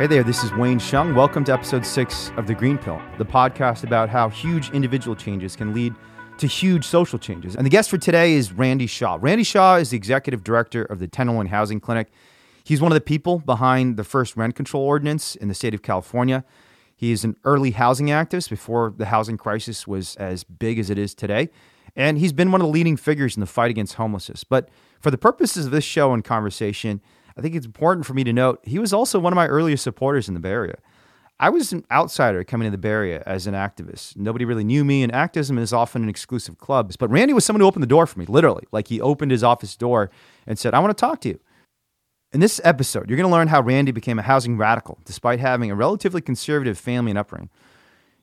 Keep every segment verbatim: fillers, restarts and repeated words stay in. Hey there, this is Wayne Hsiung. Welcome to episode six of The Green Pill, the podcast about how huge individual changes can lead to huge social changes. And the guest for today is Randy Shaw. Randy Shaw is the executive director of the Tenderloin Housing Clinic. He's one of the people behind the first rent control ordinance in the state of California. He is an early housing activist before the housing crisis was as big as it is today. And he's been one of the leading figures in the fight against homelessness. But for the purposes of this show and conversation, I think it's important for me to note he was also one of my earliest supporters in the Bay Area. I was an outsider coming to the Bay Area as an activist. Nobody really knew me, and activism is often an exclusive club. But Randy was someone who opened the door for me, literally. Like, he opened his office door and said, I want to talk to you. In this episode, you're going to learn how Randy became a housing radical, despite having a relatively conservative family and upbringing.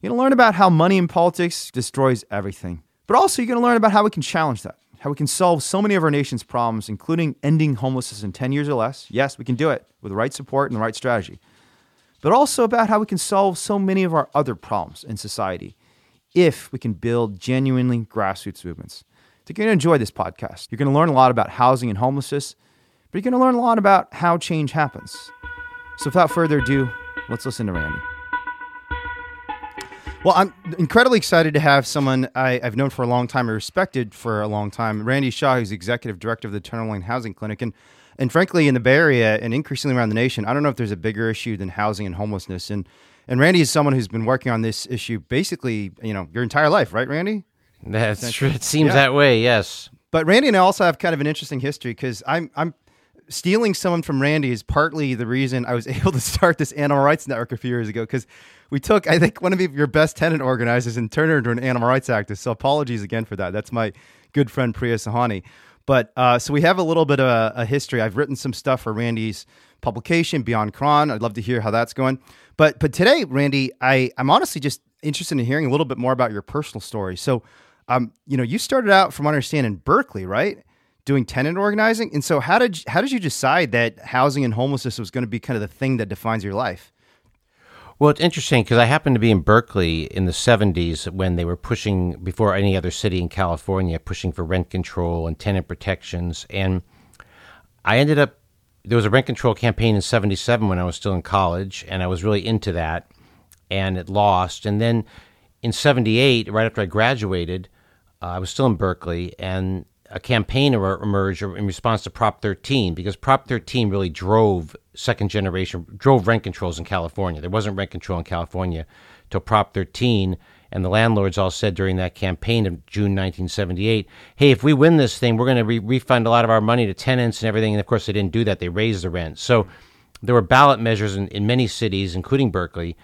You're going to learn about how money in politics destroys everything. But also, you're going to learn about how we can challenge that, how we can solve so many of our nation's problems, including ending homelessness in ten years or less. Yes, we can do it with the right support and the right strategy. But also about how we can solve so many of our other problems in society if we can build genuinely grassroots movements. I think you're going to enjoy this podcast. You're going to learn a lot about housing and homelessness, but you're going to learn a lot about how change happens. So without further ado, let's listen to Randy. Well, I'm incredibly excited to have someone I, I've known for a long time, or respected for a long time, Randy Shaw, who's executive director of the Turnaround Lane Housing Clinic. And and frankly, in the Bay Area and increasingly around the nation, I don't know if there's a bigger issue than housing and homelessness. And and Randy is someone who's been working on this issue basically, you know, your entire life, right, Randy? That's true. It seems yeah. that way, yes. But Randy and I also have kind of an interesting history, because I'm I'm stealing someone from Randy is partly the reason I was able to start this animal rights network a few years ago, because we took, I think, one of your best tenant organizers and turned her into an animal rights activist. So apologies again for that. That's my good friend Priya Sahani. But uh, so we have a little bit of a, a history. I've written some stuff for Randy's publication, Beyond Chron. I'd love to hear how that's going. But but today, Randy, I, I'm honestly just interested in hearing a little bit more about your personal story. So, um, you know, you started out, from what I understand, in Berkeley, right? Doing tenant organizing. And so how did, how did you decide that housing and homelessness was going to be kind of the thing that defines your life? Well, it's interesting, because I happened to be in Berkeley in the seventies when they were pushing, before any other city in California, pushing for rent control and tenant protections. And I ended up, there was a rent control campaign in seventy-seven when I was still in college, and I was really into that, and it lost. And then in seventy-eight, right after I graduated, uh, I was still in Berkeley, and a campaign emerged in response to Prop thirteen, because Prop thirteen really drove second generation, drove rent controls in California. There wasn't rent control in California till Prop thirteen, and the landlords all said during that campaign of June nineteen seventy-eight, hey, if we win this thing, we're going to re- refund a lot of our money to tenants and everything, and of course they didn't do that. They raised the rent. So there were ballot measures in, in many cities, including Berkeley.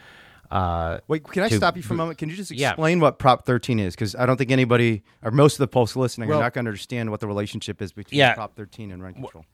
Uh, Wait, can I to, stop you for a moment? Can you just explain yeah. what Prop thirteen is? Because I don't think anybody, or most of the folks listening, well, are not going to understand what the relationship is between yeah. Prop thirteen and rent control.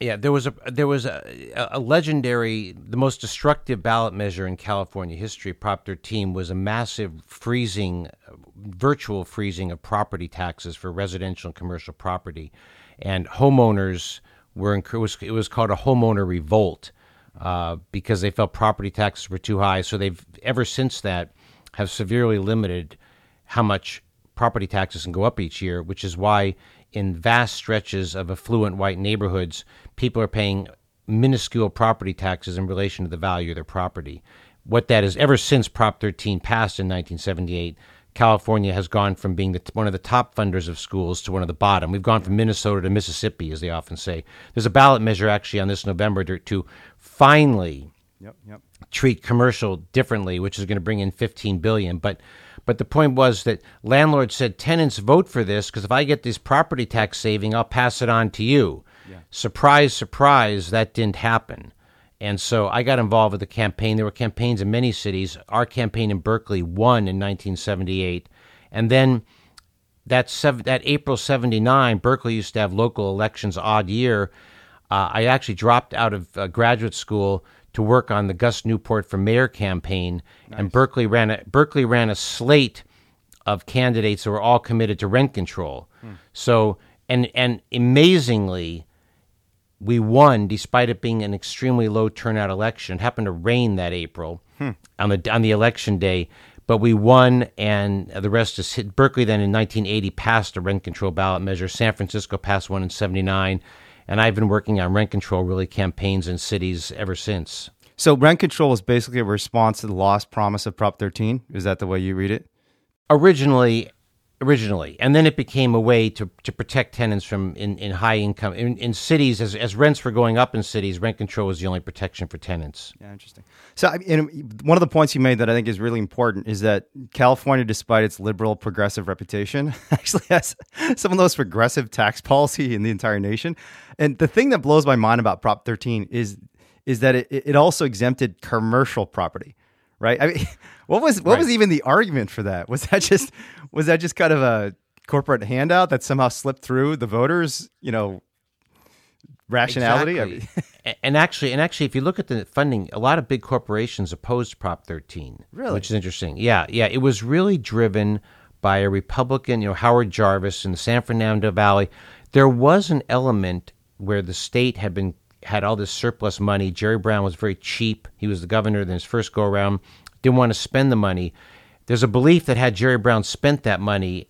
Yeah, there was a there was a, a legendary, the most destructive ballot measure in California history. Prop thirteen was a massive freezing, virtual freezing of property taxes for residential and commercial property, and homeowners were it was, it was called a homeowner revolt. Uh, because they felt property taxes were too high. So they've, ever since that, have severely limited how much property taxes can go up each year, which is why in vast stretches of affluent white neighborhoods, people are paying minuscule property taxes in relation to the value of their property. What that is, ever since Prop thirteen passed in nineteen seventy-eight, California has gone from being the, one of the top funders of schools to one of the bottom. We've gone from Minnesota to Mississippi, as they often say. There's a ballot measure actually on this November to, to finally yep, yep. treat commercial differently, which is going to bring in fifteen billion dollars. But but the point was that landlords said, tenants, vote for this, because if I get this property tax saving, I'll pass it on to you. Yeah. Surprise, surprise, that didn't happen. And so I got involved with the campaign. There were campaigns in many cities. Our campaign in Berkeley won in nineteen seventy-eight. And then that sev- that April seventy-nine, Berkeley used to have local elections odd year. Uh, I actually dropped out of uh, graduate school to work on the Gus Newport for Mayor campaign. Nice. And Berkeley ran a, Berkeley ran a slate of candidates that were all committed to rent control. Hmm. So, and and amazingly, we won despite it being an extremely low turnout election. It happened to rain that April hmm. on the on the election day, but we won, and the rest is hit. Berkeley then in nineteen eighty passed a rent control ballot measure. San Francisco passed one in seventy-nine, and I've been working on rent control really campaigns in cities ever since. So rent control is basically a response to the lost promise of Prop thirteen. Is that the way you read it? Originally, originally. And then it became a way to, to protect tenants from in, in high income. In, in cities, as, as rents were going up in cities, rent control was the only protection for tenants. Yeah, interesting. So and one of the points you made that I think is really important is that California, despite its liberal progressive reputation, actually has some of the most progressive tax policy in the entire nation. And the thing that blows my mind about Prop thirteen is is that it, it also exempted commercial property, right? I mean, what was what right. was even the argument for that? Was that just was that just kind of a corporate handout that somehow slipped through the voters, you know, rationality? Exactly. I mean, and actually, and actually, if you look at the funding, a lot of big corporations opposed Prop thirteen, really? Which is interesting. Yeah, yeah, it was really driven by a Republican, you know, Howard Jarvis in the San Fernando Valley. There was an element where the state had been. had all this surplus money. Jerry Brown was very cheap. He was the governor in his first go-around, didn't want to spend the money. There's a belief that had Jerry Brown spent that money,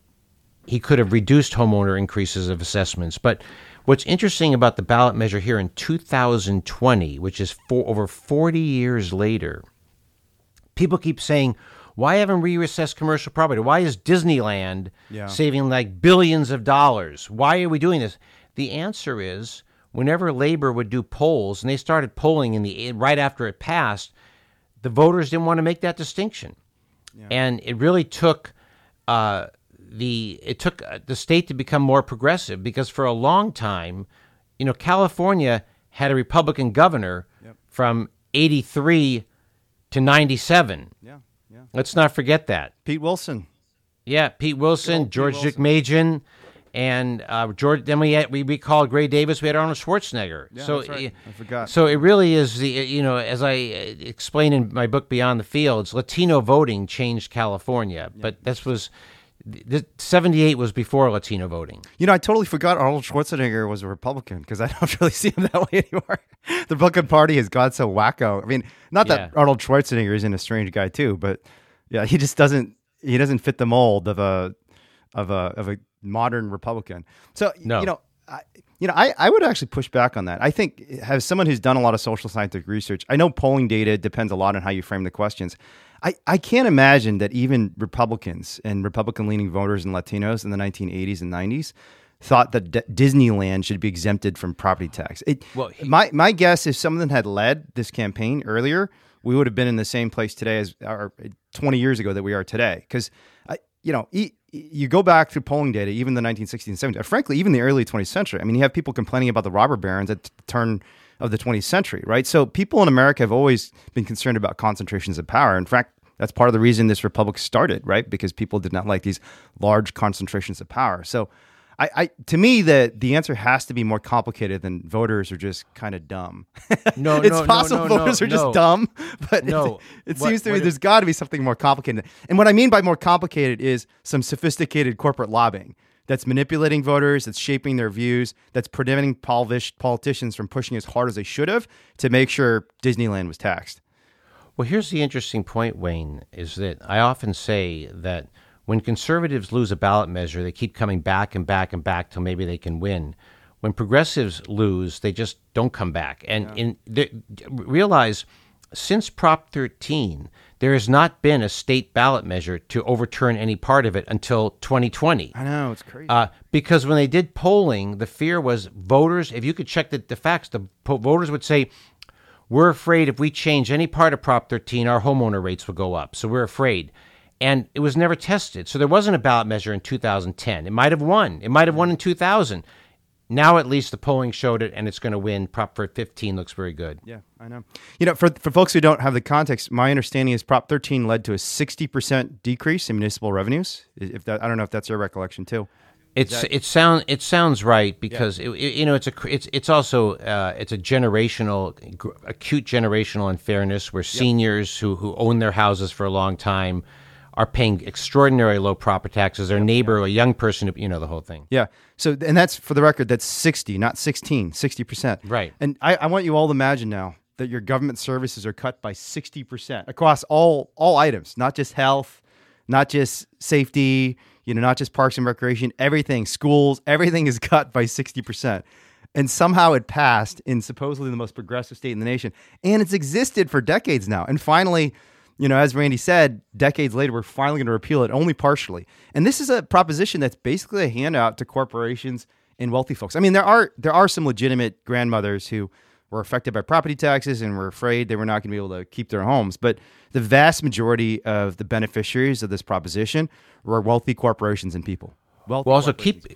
he could have reduced homeowner increases of assessments. But what's interesting about the ballot measure here in two thousand twenty, which is for over forty years later, people keep saying, why haven't we reassessed commercial property? Why is Disneyland yeah. saving like billions of dollars? Why are we doing this? The answer is, whenever Labor would do polls, and they started polling in the right after it passed, the voters didn't want to make that distinction, yeah. and it really took uh, the it took the state to become more progressive because for a long time, you know, California had a Republican governor yep. from eighty-three to ninety-seven. Yeah, yeah. Let's not forget that. Pete Wilson. Yeah, Pete Wilson, Pete George Wilson. Dick Majan. And uh, George, then we had, we we called Gray Davis. We had Arnold Schwarzenegger. Yeah, so that's right. I forgot. So it really is the you know as I explain in my book Beyond the Fields, Latino voting changed California, yeah, but this was seventy-eight was before Latino voting. You know, I totally forgot Arnold Schwarzenegger was a Republican because I don't really see him that way anymore. The Republican Party has gone so wacko. I mean, not that yeah. Arnold Schwarzenegger isn't a strange guy too, but yeah, he just doesn't he doesn't fit the mold of a of a of a modern Republican. So, no. you know, I, you know, I, I would actually push back on that. I think as someone who's done a lot of social scientific research, I know polling data depends a lot on how you frame the questions. I, I can't imagine that even Republicans and Republican-leaning voters and Latinos in the nineteen eighties and nineties thought that D- Disneyland should be exempted from property tax. It, well, he, my, my guess is someone had led this campaign earlier, we would have been in the same place today as or twenty years ago that we are today. Because, you know, e- you go back through polling data, even the nineteen sixties and seventies, frankly, even the early twentieth century. I mean, you have people complaining about the robber barons at the turn of the twentieth century, right? So people in America have always been concerned about concentrations of power. In fact, that's part of the reason this republic started, right? Because people did not like these large concentrations of power. So I, I to me, the, the answer has to be more complicated than voters are just kind of dumb. No, it's no, possible no, no, voters no, are just no. dumb, but no. it, it what, seems to me there's got to be something more complicated. And what I mean by more complicated is some sophisticated corporate lobbying that's manipulating voters, that's shaping their views, that's preventing politicians from pushing as hard as they should have to make sure Disneyland was taxed. Well, here's the interesting point, Wayne, is that I often say that when conservatives lose a ballot measure, they keep coming back and back and back till maybe they can win. When progressives lose, they just don't come back. And yeah. in, they, realize since Prop thirteen, there has not been a state ballot measure to overturn any part of it until twenty twenty. I know, it's crazy. Uh, because when they did polling, the fear was voters, if you could check the, the facts, the po- voters would say, we're afraid if we change any part of Prop thirteen, our homeowner rates will go up. So we're afraid. And it was never tested. So there wasn't a ballot measure in two thousand ten. It might have won. It might have won in two thousand. Now at least the polling showed it, and it's going to win. Prop fifteen looks very good. Yeah, I know. You know, for for folks who don't have the context, my understanding is Prop thirteen led to a sixty percent decrease in municipal revenues. If that, I don't know if that's your recollection too. It's that... it sounds it sounds right because yeah. it, it, you know it's a it's it's also uh, it's a generational acute generational unfairness where seniors yep. who who own their houses for a long time are paying extraordinarily low property taxes, their neighbor, or a young person, you know, the whole thing. Yeah. So, and that's, for the record, that's sixty, not sixteen, sixty percent. Right. And I, I want you all to imagine now that your government services are cut by sixty percent across all all items, not just health, not just safety, you know, not just parks and recreation, everything, schools, everything is cut by sixty percent. And somehow it passed in supposedly the most progressive state in the nation. And it's existed for decades now. And finally, you know, as Randy said, decades later, we're finally going to repeal it, only partially. And this is a proposition that's basically a handout to corporations and wealthy folks. I mean, there are there are some legitimate grandmothers who were affected by property taxes and were afraid they were not going to be able to keep their homes. But the vast majority of the beneficiaries of this proposition were wealthy corporations and people. Wealthy well, also keep...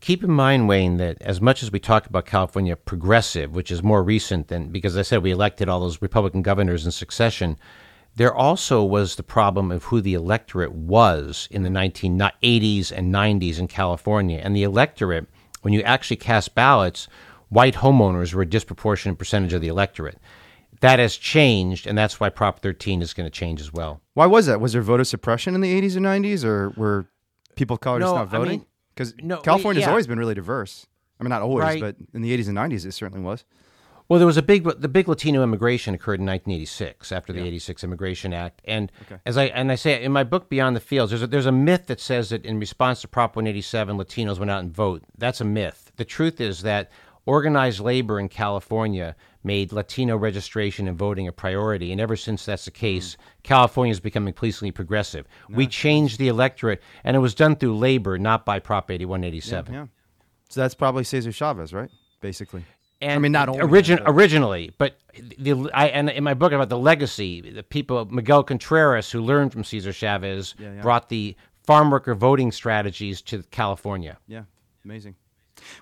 Keep in mind, Wayne, that as much as we talked about California progressive, which is more recent than, because I said we elected all those Republican governors in succession, there also was the problem of who the electorate was in the nineteen eighties and nineties in California. And the electorate, when you actually cast ballots, white homeowners were a disproportionate percentage of the electorate. That has changed, and that's why Prop thirteen is going to change as well. Why was that? Was there voter suppression in the eighties or nineties, or were people of color no, just not voting? I mean, Because no, California's yeah. always been really diverse. I mean, not always, right. but in the eighties and nineties, it certainly was. Well, there was a big, the big Latino immigration occurred in nineteen eighty-six after the yeah. eighty-six Immigration Act. And okay. as I and I say in my book, Beyond the Fields, there's a, there's a myth that says that in response to Prop one eighty-seven, Latinos went out and vote. That's a myth. The truth is that organized labor in California made Latino registration and voting a priority. And ever since that's the case, mm. California is becoming increasingly progressive. No. We changed the electorate, and it was done through labor, not by Prop eighty-one eighty-seven. Yeah, yeah. So that's probably Cesar Chavez, right? Basically. And I mean, not only origin, that, but... originally, but the, I, and in my book about the legacy, the people, Miguel Contreras, who learned from Cesar Chavez, yeah, yeah. brought the farm worker voting strategies to California. Yeah, amazing.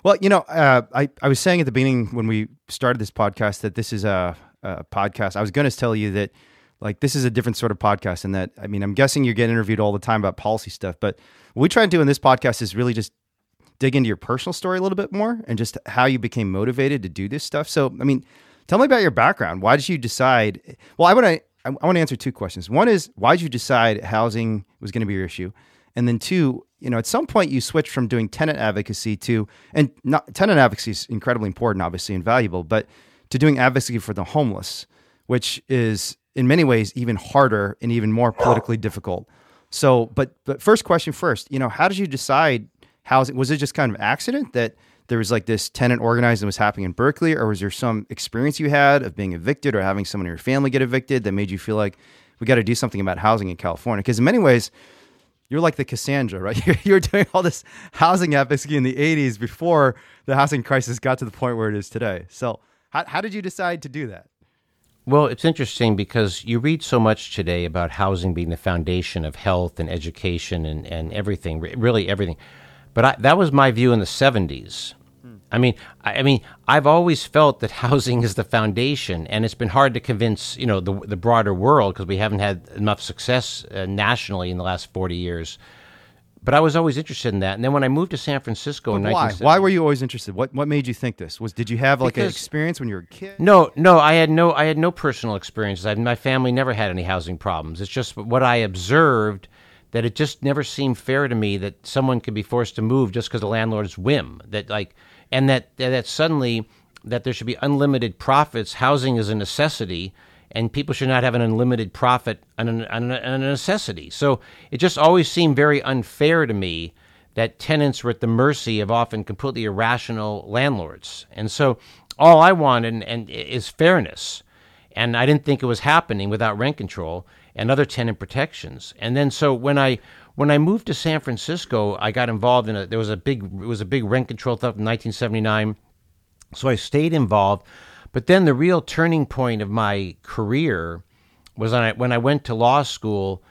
Well, you know, uh, I, I was saying at the beginning when we started this podcast that this is a, a podcast. I was going to tell you that, like, this is a different sort of podcast and that, I mean, I'm guessing you get interviewed all the time about policy stuff, but what we try to do in this podcast is really just dig into your personal story a little bit more and just how you became motivated to do this stuff. So, I mean, tell me about your background. Why did you decide? Well, I want to I want to answer two questions. One is, why did you decide housing was going to be your issue? And then two, you know, at some point you switched from doing tenant advocacy to, and not, tenant advocacy is incredibly important, obviously, and valuable, but to doing advocacy for the homeless, which is in many ways even harder and even more politically difficult. So, but, but first question first, you know, how did you decide housing? Was it just kind of an accident that there was like this tenant organizing that was happening in Berkeley, or was there some experience you had of being evicted or having someone in your family get evicted that made you feel like we got to do something about housing in California? Because in many ways, you're like the Cassandra, right? You're, you're doing all this housing advocacy in the eighties before the housing crisis got to the point where it is today. So how, how did you decide to do that? Well, it's interesting because you read so much today about housing being the foundation of health and education and, and everything, really everything. But I, that was my view in the seventies. Hmm. I mean, I, I mean, I've always felt that housing is the foundation, and it's been hard to convince, you know, the the broader world because we haven't had enough success uh, nationally in the last forty years. But I was always interested in that. And then when I moved to San Francisco in nineteen seventy, why? Why were you always interested? What what made you think this? Was did you have like because, an experience when you were a kid? No, no, I had no I had no personal experiences. I, my family never had any housing problems. It's just what I observed, that it just never seemed fair to me that someone could be forced to move just because the landlord's whim, that like and that that suddenly that there should be unlimited profits. Housing is a necessity, and people should not have an unlimited profit and a necessity. So it just always seemed very unfair to me that tenants were at the mercy of often completely irrational landlords. And so all I wanted and, and is fairness. And I didn't think it was happening without rent control and other tenant protections. And then so when I when I moved to San Francisco, I got involved in a there was a big it was a big rent control stuff in nineteen seventy-nine. So I stayed involved. But then the real turning point of my career was when I, when I went to law school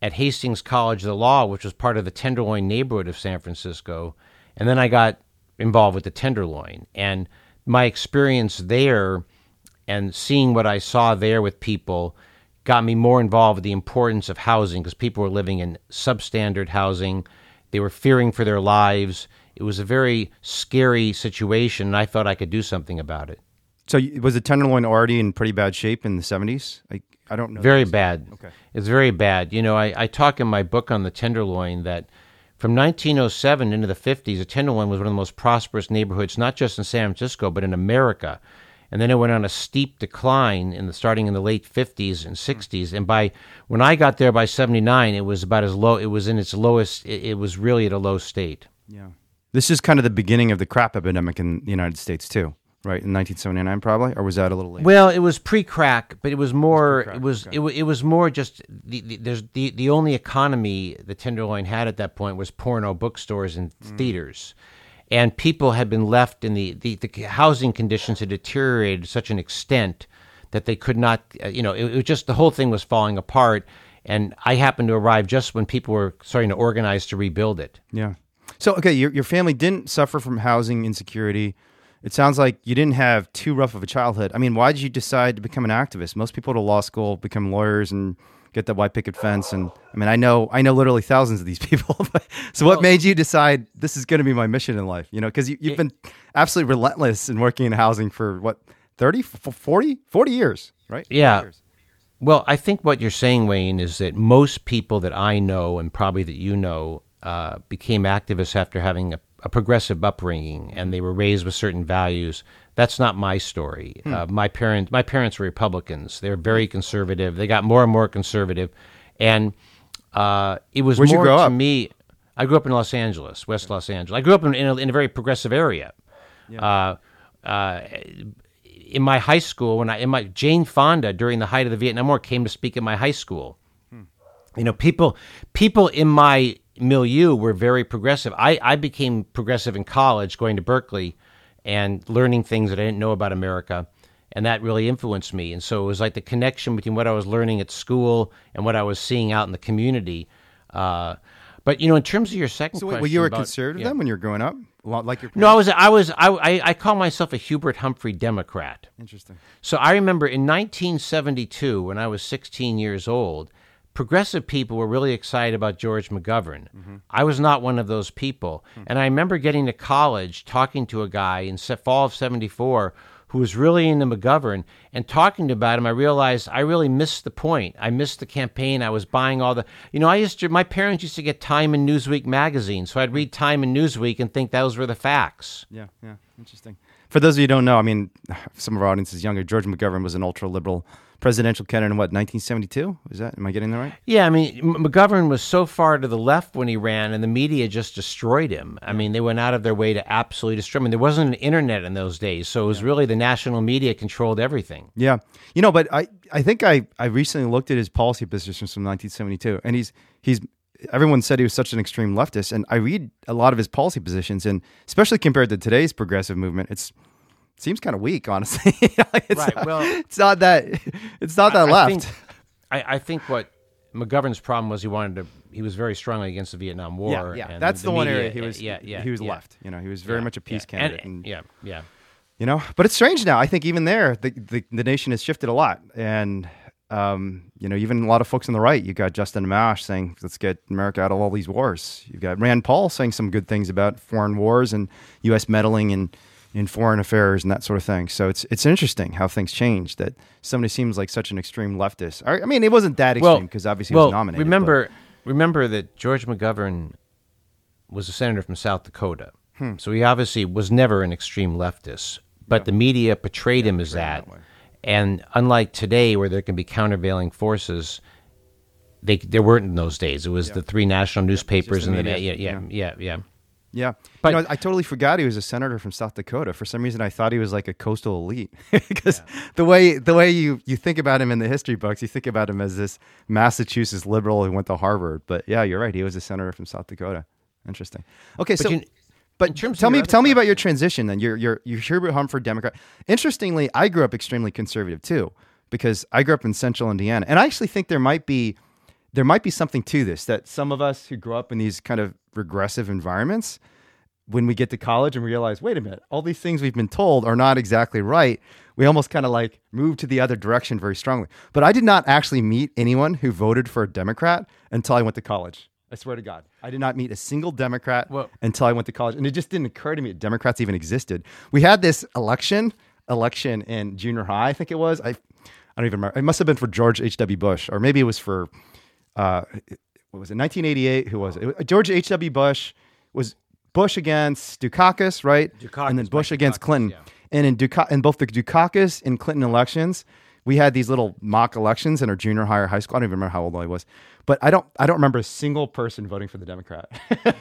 at Hastings College of the Law, which was part of the Tenderloin neighborhood of San Francisco. And then I got involved with the Tenderloin, and my experience there and seeing what I saw there with people got me more involved with the importance of housing, because people were living in substandard housing. They were fearing for their lives. It was a very scary situation, and I thought I could do something about it. So was the Tenderloin already in pretty bad shape in the seventies? I, I don't know. Very bad. Okay. It's very bad. You know, I, I talk in my book on the Tenderloin that from nineteen oh seven into the fifties, the Tenderloin was one of the most prosperous neighborhoods, not just in San Francisco, but in America. And then it went on a steep decline in the starting in the late fifties and sixties. And by when I got there by seventy-nine, it was about as low. It was in its lowest. It, it was really at a low state. Yeah. This is kind of the beginning of the crap epidemic in the United States too, right? In nineteen seventy-nine, probably, or was that a little later? Well, it was pre-crack, but it was more. It was it was, okay. it, it was more just the, the there's the, the only economy the Tenderloin had at that point was porno bookstores and mm. theaters, and people had been left in the, the the housing conditions had deteriorated to such an extent that they could not. You know, it, it was just the whole thing was falling apart, and I happened to arrive just when people were starting to organize to rebuild it. Yeah. So, okay, your your family didn't suffer from housing insecurity. It sounds like you didn't have too rough of a childhood. I mean, why did you decide to become an activist? Most people go to law school, become lawyers, and get that white picket fence. And I mean, I know I know literally thousands of these people. But, so well, what made you decide this is going to be my mission in life? You know, because you, you've it, been absolutely relentless in working in housing for, what, thirty, forty, forty years, right? Yeah. Years. Well, I think what you're saying, Wayne, is that most people that I know and probably that you know Uh, became activists after having a, a progressive upbringing, and they were raised with certain values. That's not my story. Hmm. Uh, my parents, my parents were Republicans. They're very conservative. They got more and more conservative, and uh, it was Where'd more you grow to up? me. I grew up in Los Angeles, West Los Angeles. I grew up in, in, a, in a very progressive area. Yeah. Uh, uh, in my high school, when I in my Jane Fonda during the height of the Vietnam War came to speak at my high school. Hmm. You know, people, people in my milieu were very progressive. I, I became progressive in college, going to Berkeley and learning things that I didn't know about America. And that really influenced me. And so it was like the connection between what I was learning at school and what I was seeing out in the community. Uh, but, you know, in terms of your second so wait, question. Were you a about, conservative yeah. then when you were growing up? A lot like your parents? No, I was, I was, I, I, I call myself a Hubert Humphrey Democrat. Interesting. So I remember in nineteen seventy-two, when I was sixteen years old, progressive people were really excited about George McGovern. Mm-hmm. I was not one of those people. Mm-hmm. And I remember getting to college, talking to a guy in fall of seventy-four who was really into McGovern, and talking about him, I realized I really missed the point. I missed the campaign. I was buying all the, you know, I used to, my parents used to get Time and Newsweek magazine. So I'd read Time and Newsweek and think those were the facts. Yeah, yeah, interesting. For those of you who don't know, I mean, some of our audience is younger. George McGovern was an ultra-liberal presidential candidate in what, nineteen seventy-two? Is that, am I getting that right? Yeah, I mean, McGovern was so far to the left when he ran, and the media just destroyed him. I mean, they went out of their way to absolutely destroy him. There wasn't an internet in those days, so it was yeah. really the national media controlled everything. Yeah, you know, but I, I think I, I recently looked at his policy positions from nineteen seventy-two, and he's he's everyone said he was such an extreme leftist, and I read a lot of his policy positions, and especially compared to today's progressive movement, it's seems kind of weak, honestly. Like it's right. Not, well, it's not that. It's not that I, left. I think, I, I think what McGovern's problem was, he wanted to. He was very strongly against the Vietnam War. Yeah, yeah. And that's the, the one media, area he was. Yeah, yeah, he was yeah. left. You know, he was very yeah, much a peace yeah. candidate. And, and, yeah, yeah. You know, but it's strange now. I think even there, the the, the nation has shifted a lot, and um, you know, even a lot of folks on the right. You got Justin Amash saying, "Let's get America out of all these wars." You've got Rand Paul saying some good things about foreign wars and U S meddling and. in foreign affairs and that sort of thing. So it's it's interesting how things change, that somebody seems like such an extreme leftist. I, I mean, it wasn't that extreme because well, obviously well, he was nominated. Remember, but. remember that George McGovern was a senator from South Dakota. Hmm. So he obviously was never an extreme leftist, but yeah. the media portrayed yeah, him as that. that and unlike today where there can be countervailing forces, they there weren't in those days. It was yeah. the three national newspapers. Yeah, and the, the yeah, yeah, yeah, yeah. yeah. Yeah, but you know, I, I totally forgot he was a senator from South Dakota. For some reason, I thought he was like a coastal elite because yeah. the way the way you, you think about him in the history books, you think about him as this Massachusetts liberal who went to Harvard. But yeah, you're right. He was a senator from South Dakota. Interesting. Okay, but so you, but in terms tell me tell me about your transition then. You're you're you're Hubert Humphrey Democrat. Interestingly, I grew up extremely conservative too because I grew up in Central Indiana, and I actually think there might be there might be something to this, that some of us who grow up in these kind of regressive environments, when we get to college and realize, wait a minute, all these things we've been told are not exactly right, we almost kind of like move to the other direction very strongly. But I did not actually meet anyone who voted for a Democrat until I went to college. I swear to God, I did not meet a single Democrat Whoa. until I went to college. And it just didn't occur to me that Democrats even existed. We had this election, election in junior high, I think it was. I, I don't even remember. It must have been for George H W. Bush, or maybe it was for... Uh, what was it? nineteen eighty-eight. Who was it? It was George H W. Bush. Was Bush against Dukakis, right? Dukakis, and then Bush against Dukakis, Clinton. Yeah. And in Duka- in both the Dukakis and Clinton elections, we had these little mock elections in our junior high or high school. I don't even remember how old I was, but I don't, I don't remember a single person voting for the Democrat.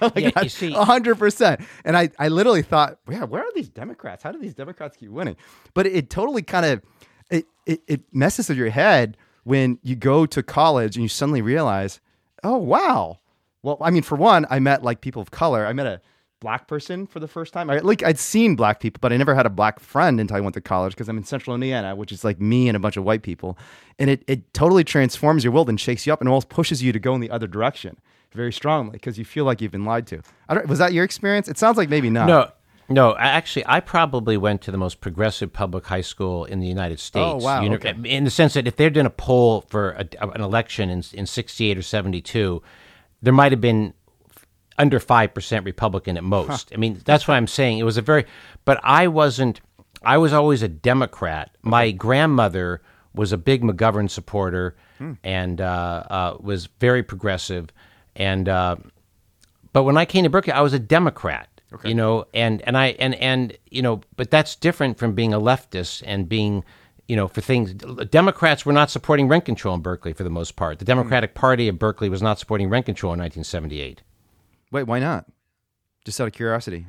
Like, yeah, you see, one hundred percent. And I, I literally thought, yeah, where are these Democrats? How do these Democrats keep winning? But it, it totally kind of, it, it, it messes with your head when you go to college and you suddenly realize, oh, wow. Well, I mean, for one, I met like people of color. I met a black person for the first time. I, like I'd seen black people, but I never had a black friend until I went to college because I'm in Central Indiana, which is like me and a bunch of white people. And it it totally transforms your world and shakes you up and almost pushes you to go in the other direction very strongly because you feel like you've been lied to. I don't, was that your experience? It sounds like maybe not. No, no. Actually, I probably went to the most progressive public high school in the United States. Oh, wow. Uni- okay. In the sense that if they'd done a poll for a, an election in, in sixty-eight or seventy-two, there might have been under five percent Republican at most. Huh. I mean, that's what I'm saying. It was a very, but I wasn't, I was always a Democrat. My grandmother was a big McGovern supporter hmm. and uh, uh, was very progressive. And, uh, but when I came to Berkeley, I was a Democrat, okay. you know, and, and I, and, and, you know, but that's different from being a leftist and being, you know, for things, Democrats were not supporting rent control in Berkeley for the most part. The Democratic hmm. Party of Berkeley was not supporting rent control in nineteen seventy-eight. Wait, why not? Just out of curiosity.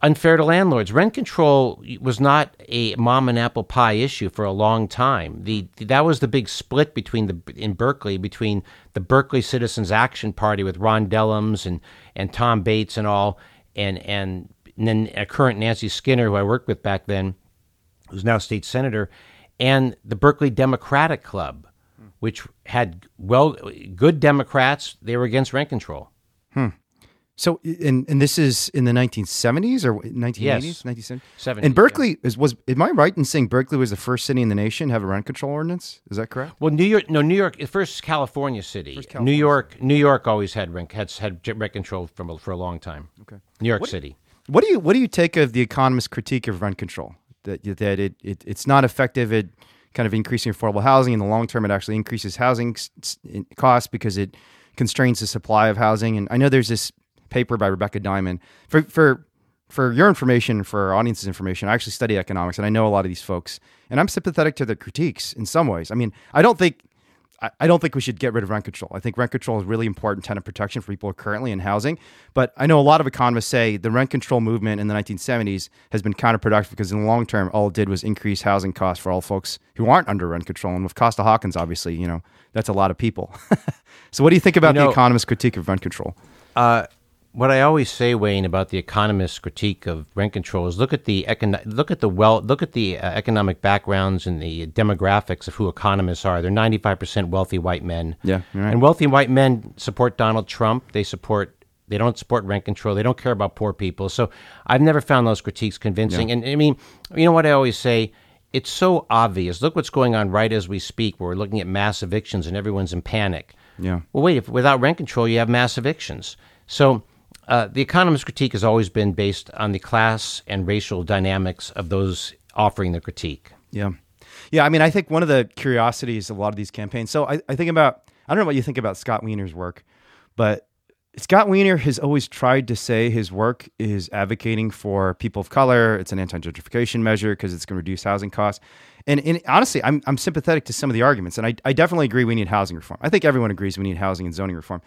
Unfair to landlords. Rent control was not a mom and apple pie issue for a long time. The that was the big split between the in Berkeley between the Berkeley Citizens Action Party with Ron Dellums and, and Tom Bates and all, and and then a current Nancy Skinner, who I worked with back then, who's now state senator, and the Berkeley Democratic Club, which had well good Democrats. They were against rent control. Hmm. So, and and this is in the nineteen seventies or nineteen eighties? Yes. nineteen seventies? seventies, and Berkeley, yeah. is, was, am I right in saying Berkeley was the first city in the nation to have a rent control ordinance? Is that correct? Well, New York, no, New York, first California city. First California. New York, New York always had rent, had, had rent control from, for a long time. Okay. New York what, City. What do you, what do you take of the economist's critique of rent control? That, that it, it it's not effective at kind of increasing affordable housing. In the long term, it actually increases housing costs because it constrains the supply of housing. And I know there's this paper by Rebecca Diamond. For for for your information, for our audience's information, I actually study economics, and I know a lot of these folks. And I'm sympathetic to their critiques in some ways. I mean, I don't think I, I don't think we should get rid of rent control. I think rent control is a really important tenant protection for people currently in housing. But I know a lot of economists say the rent control movement in the nineteen seventies has been counterproductive because in the long term, all it did was increase housing costs for all folks who aren't under rent control. And with Costa-Hawkins, obviously, you know, that's a lot of people. So what do you think about you know, the economist's critique of rent control? Uh, what I always say, Wayne, about the economist's critique of rent control is look at the econ- look at the well, look at the uh, economic backgrounds and the demographics of who economists are. They're ninety-five percent wealthy white men. Yeah, right. And wealthy white men support Donald Trump. They support. They don't support rent control. They don't care about poor people. So I've never found those critiques convincing. Yeah. And I mean, you know what I always say. It's so obvious. Look what's going on right as we speak. We're looking at mass evictions and everyone's in panic. Yeah. Well, wait, if without rent control, you have mass evictions. So uh, the economist's critique has always been based on the class and racial dynamics of those offering the critique. Yeah. Yeah. I mean, I think one of the curiosities of a lot of these campaigns. So I, I think about, I don't know what you think about Scott Wiener's work, but Scott Wiener has always tried to say his work is advocating for people of color. It's an anti-gentrification measure because it's going to reduce housing costs. And, and honestly, I'm I'm sympathetic to some of the arguments. And I, I definitely agree we need housing reform. I think everyone agrees we need housing and zoning reform.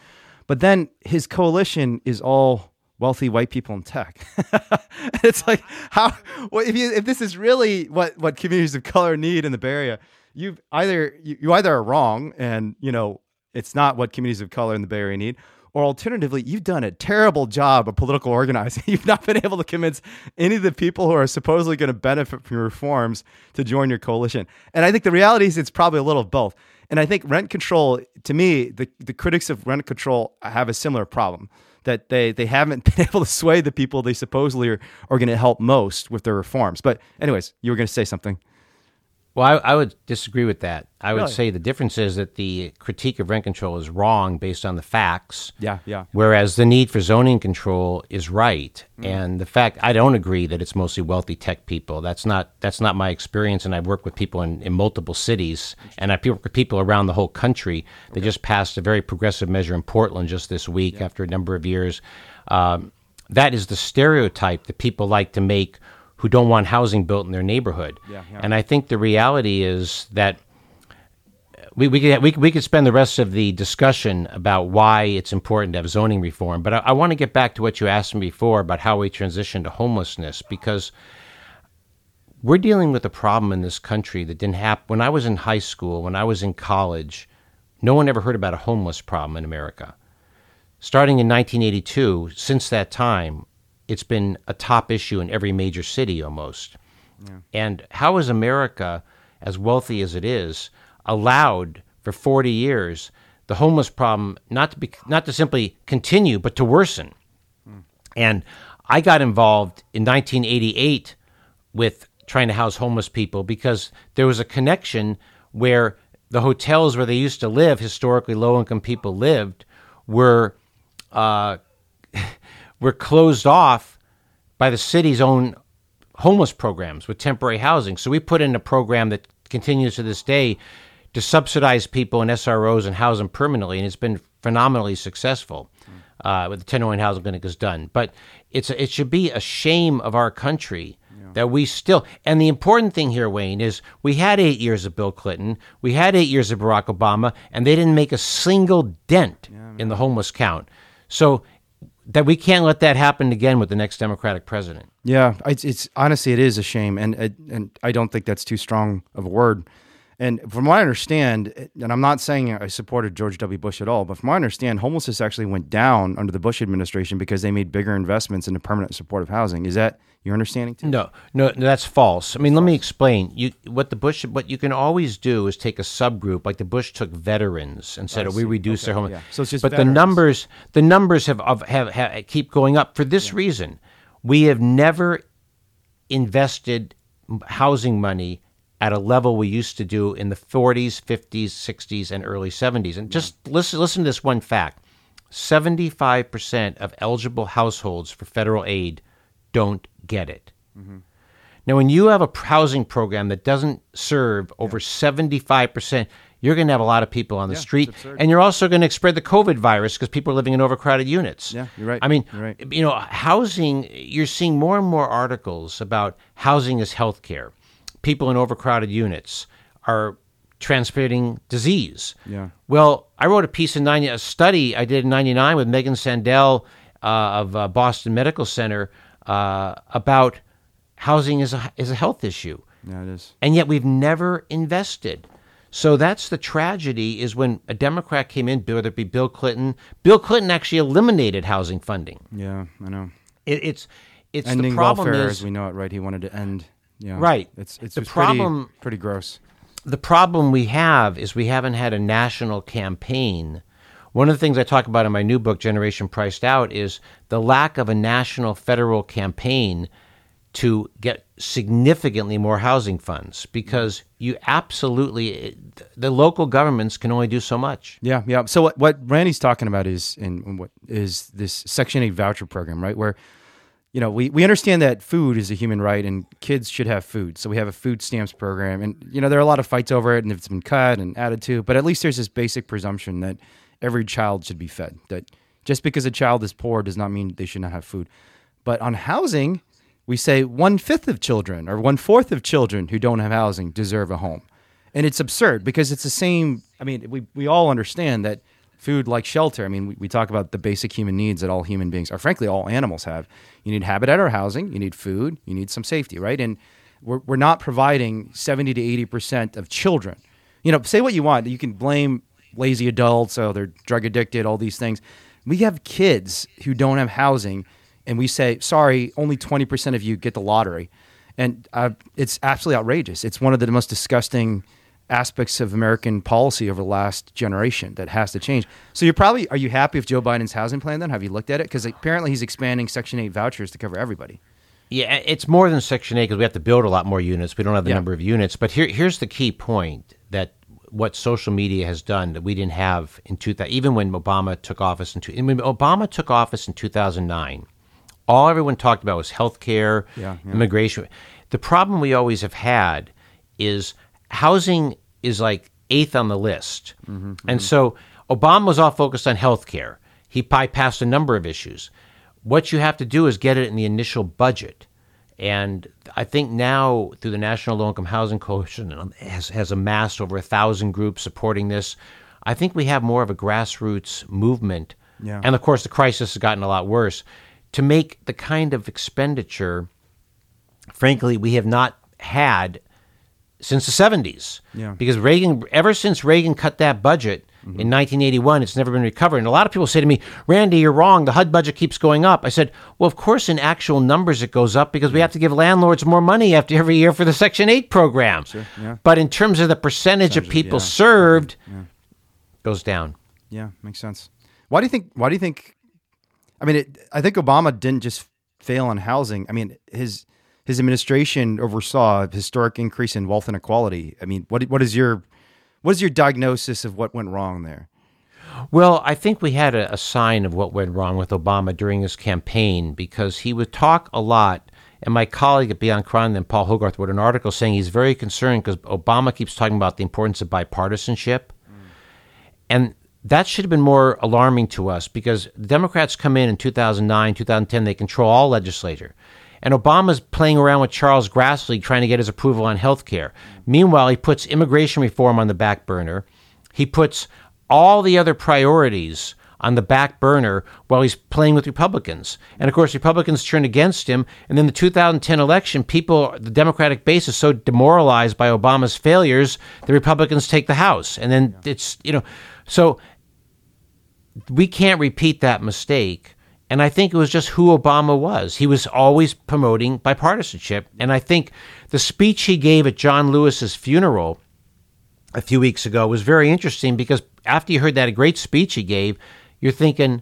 But then his coalition is all wealthy white people in tech. And it's like, how well, if you, if this is really what, what communities of color need in the Bay Area, you've either, you, you either are wrong and, you know, it's not what communities of color in the Bay Area need. Or alternatively, you've done a terrible job of political organizing. You've not been able to convince any of the people who are supposedly going to benefit from your reforms to join your coalition. And I think the reality is it's probably a little of both. And I think rent control, to me, the, the critics of rent control have a similar problem, that they they haven't been able to sway the people they supposedly are, are going to help most with their reforms. But anyways, you were going to say something. Well, I, I would disagree with that. I would really? say the difference is that the critique of rent control is wrong based on the facts. Yeah, yeah. Whereas the need for zoning control is right. Mm. And the fact, I don't agree that it's mostly wealthy tech people. That's not that's not my experience. And I've worked with people in, in multiple cities, and I've worked with people around the whole country. They okay. just passed a very progressive measure in Portland just this week yeah. after a number of years. Um, that is the stereotype that people like to make who don't want housing built in their neighborhood. Yeah, yeah. And I think the reality is that we we could, we, we could spend the rest of the discussion about why it's important to have zoning reform. But I, I want to get back to what you asked me before about how we transition to homelessness, because we're dealing with a problem in this country that didn't happen. When I was in high school, when I was in college, no one ever heard about a homeless problem in America. Starting in nineteen eighty-two, since that time, it's been a top issue in every major city almost. Yeah. And how is America, as wealthy as it is, allowed for forty years the homeless problem not to be, not to simply continue, but to worsen? Mm. And I got involved in nineteen eighty-eight with trying to house homeless people because there was a connection where the hotels where they used to live, historically low-income people lived, were uh, were closed off by the city's own homeless programs with temporary housing. So we put in a program that continues to this day to subsidize people in S R Os and house them permanently, and it's been phenomenally successful. Uh, with the Tenderloin Housing Clinic is done, but it's a, it should be a shame of our country. That we still, and the important thing here, Wayne, is we had eight years of Bill Clinton, we had eight years of Barack Obama, and they didn't make a single dent yeah, in the homeless count. So that we can't let that happen again with the next Democratic president. Yeah, it's, it's honestly, it is a shame, and and I don't think that's too strong of a word. And from what I understand, and I'm not saying I supported George W. Bush at all, but from what I understand, homelessness actually went down under the Bush administration because they made bigger investments into permanent supportive housing. Is that your understanding too? No, no, no that's false. I mean, let me explain. You what the Bush what you can always do is take a subgroup, like the Bush took veterans and said, oh, we reduce okay. their homelessness. Yeah. So it's just but veterans. the numbers the numbers have have, have keep going up for this yeah. reason. We have never invested housing money at a level we used to do in the forties, fifties, sixties, and early seventies. And just yeah. listen listen to this one fact. seventy-five percent of eligible households for federal aid don't get it. Mm-hmm. Now, when you have a housing program that doesn't serve over yeah. seventy-five percent, you're going to have a lot of people on the yeah, street. And you're also going to spread the COVID virus because people are living in overcrowded units. Yeah, you're right. I mean, you're right. you know, housing, you're seeing more and more articles about housing as healthcare. People in overcrowded units are transmitting disease. Yeah. Well, I wrote a piece in ninety, a study I did in ninety-nine with Megan Sandell uh, of uh, Boston Medical Center uh, about housing as a, as a health issue. Yeah, it is. And yet we've never invested. So that's the tragedy is when a Democrat came in, whether it be Bill Clinton. Bill Clinton actually eliminated housing funding. Yeah, I know. It, it's it's Ending the problem welfare, is, as we know it, right? He wanted to end. Yeah, right. It's it's the problem, pretty, pretty gross. The problem we have is we haven't had a national campaign. One of the things I talk about in my new book, Generation Priced Out, is the lack of a national federal campaign to get significantly more housing funds, because you absolutely, the local governments can only do so much. Yeah, yeah. So what, what Randy's talking about is in what is this Section eight voucher program, right, where You know, we, we understand that food is a human right and kids should have food. So we have a food stamps program. And, you know, there are a lot of fights over it and it's been cut and added to. But at least there's this basic presumption that every child should be fed. That just because a child is poor does not mean they should not have food. But on housing, we say one-fifth of children or one-fourth of children who don't have housing deserve a home. And it's absurd because it's the same. I mean, we, we all understand that food, like shelter. I mean, we, we talk about the basic human needs that all human beings, or frankly, all animals have. You need habitat or housing, you need food, you need some safety, right? And we're, we're not providing seventy to eighty percent of children. You know, say what you want. You can blame lazy adults, oh, they're drug addicted, all these things. We have kids who don't have housing, and we say, sorry, only twenty percent of you get the lottery. And uh, it's absolutely outrageous. It's one of the most disgusting aspects of American policy over the last generation that has to change. So you're probably, are you happy with Joe Biden's housing plan then? Have you looked at it? Because apparently he's expanding Section eight vouchers to cover everybody. Yeah, it's more than Section eight because we have to build a lot more units. We don't have the yeah. number of units. But here, here's the key point that what social media has done that we didn't have in two thousand, even when Obama took office in, two, when Obama took office in two thousand nine, all everyone talked about was healthcare, yeah, yeah. immigration. The problem we always have had is housing is like eighth on the list. Mm-hmm, and mm-hmm. so Obama was all focused on health care. He bypassed a number of issues. What you have to do is get it in the initial budget. And I think now, through the National Low-Income Housing Coalition, has, has amassed over a thousand groups supporting this. I think we have more of a grassroots movement. Yeah. And, of course, the crisis has gotten a lot worse. To make the kind of expenditure, frankly, we have not had since the seventies. Yeah. Because Reagan, ever since Reagan cut that budget mm-hmm. in nineteen eighty-one, it's never been recovered. And a lot of people say to me, Randy, you're wrong. The H U D budget keeps going up. I said, well, of course, in actual numbers, it goes up because we have to give landlords more money after every year for the Section eight program. Sure. Yeah. But in terms of the percentage, percentage of people yeah. served, yeah. goes down. Yeah, makes sense. Why do you think, why do you think, I mean, it, I think Obama didn't just fail on housing. I mean, his his administration oversaw a historic increase in wealth inequality. I mean, what what is your what is your diagnosis of what went wrong there? Well, I think we had a, a sign of what went wrong with Obama during his campaign, because he would talk a lot. And my colleague at Beyond Chron, then Paul Hogarth, wrote an article saying he's very concerned because Obama keeps talking about the importance of bipartisanship. Mm. And that should have been more alarming to us, because the Democrats come in in two thousand nine, two thousand ten, they control all legislature. And Obama's playing around with Charles Grassley trying to get his approval on health care. Meanwhile, he puts immigration reform on the back burner. He puts all the other priorities on the back burner while he's playing with Republicans. And, of course, Republicans turn against him. And then the two thousand ten election, people, the Democratic base is so demoralized by Obama's failures, the Republicans take the House. And then it's, you know, so we can't repeat that mistake. And I think it was just who Obama was. He was always promoting bipartisanship. And I think the speech he gave at John Lewis's funeral a few weeks ago was very interesting, because after you heard that great speech he gave, you're thinking,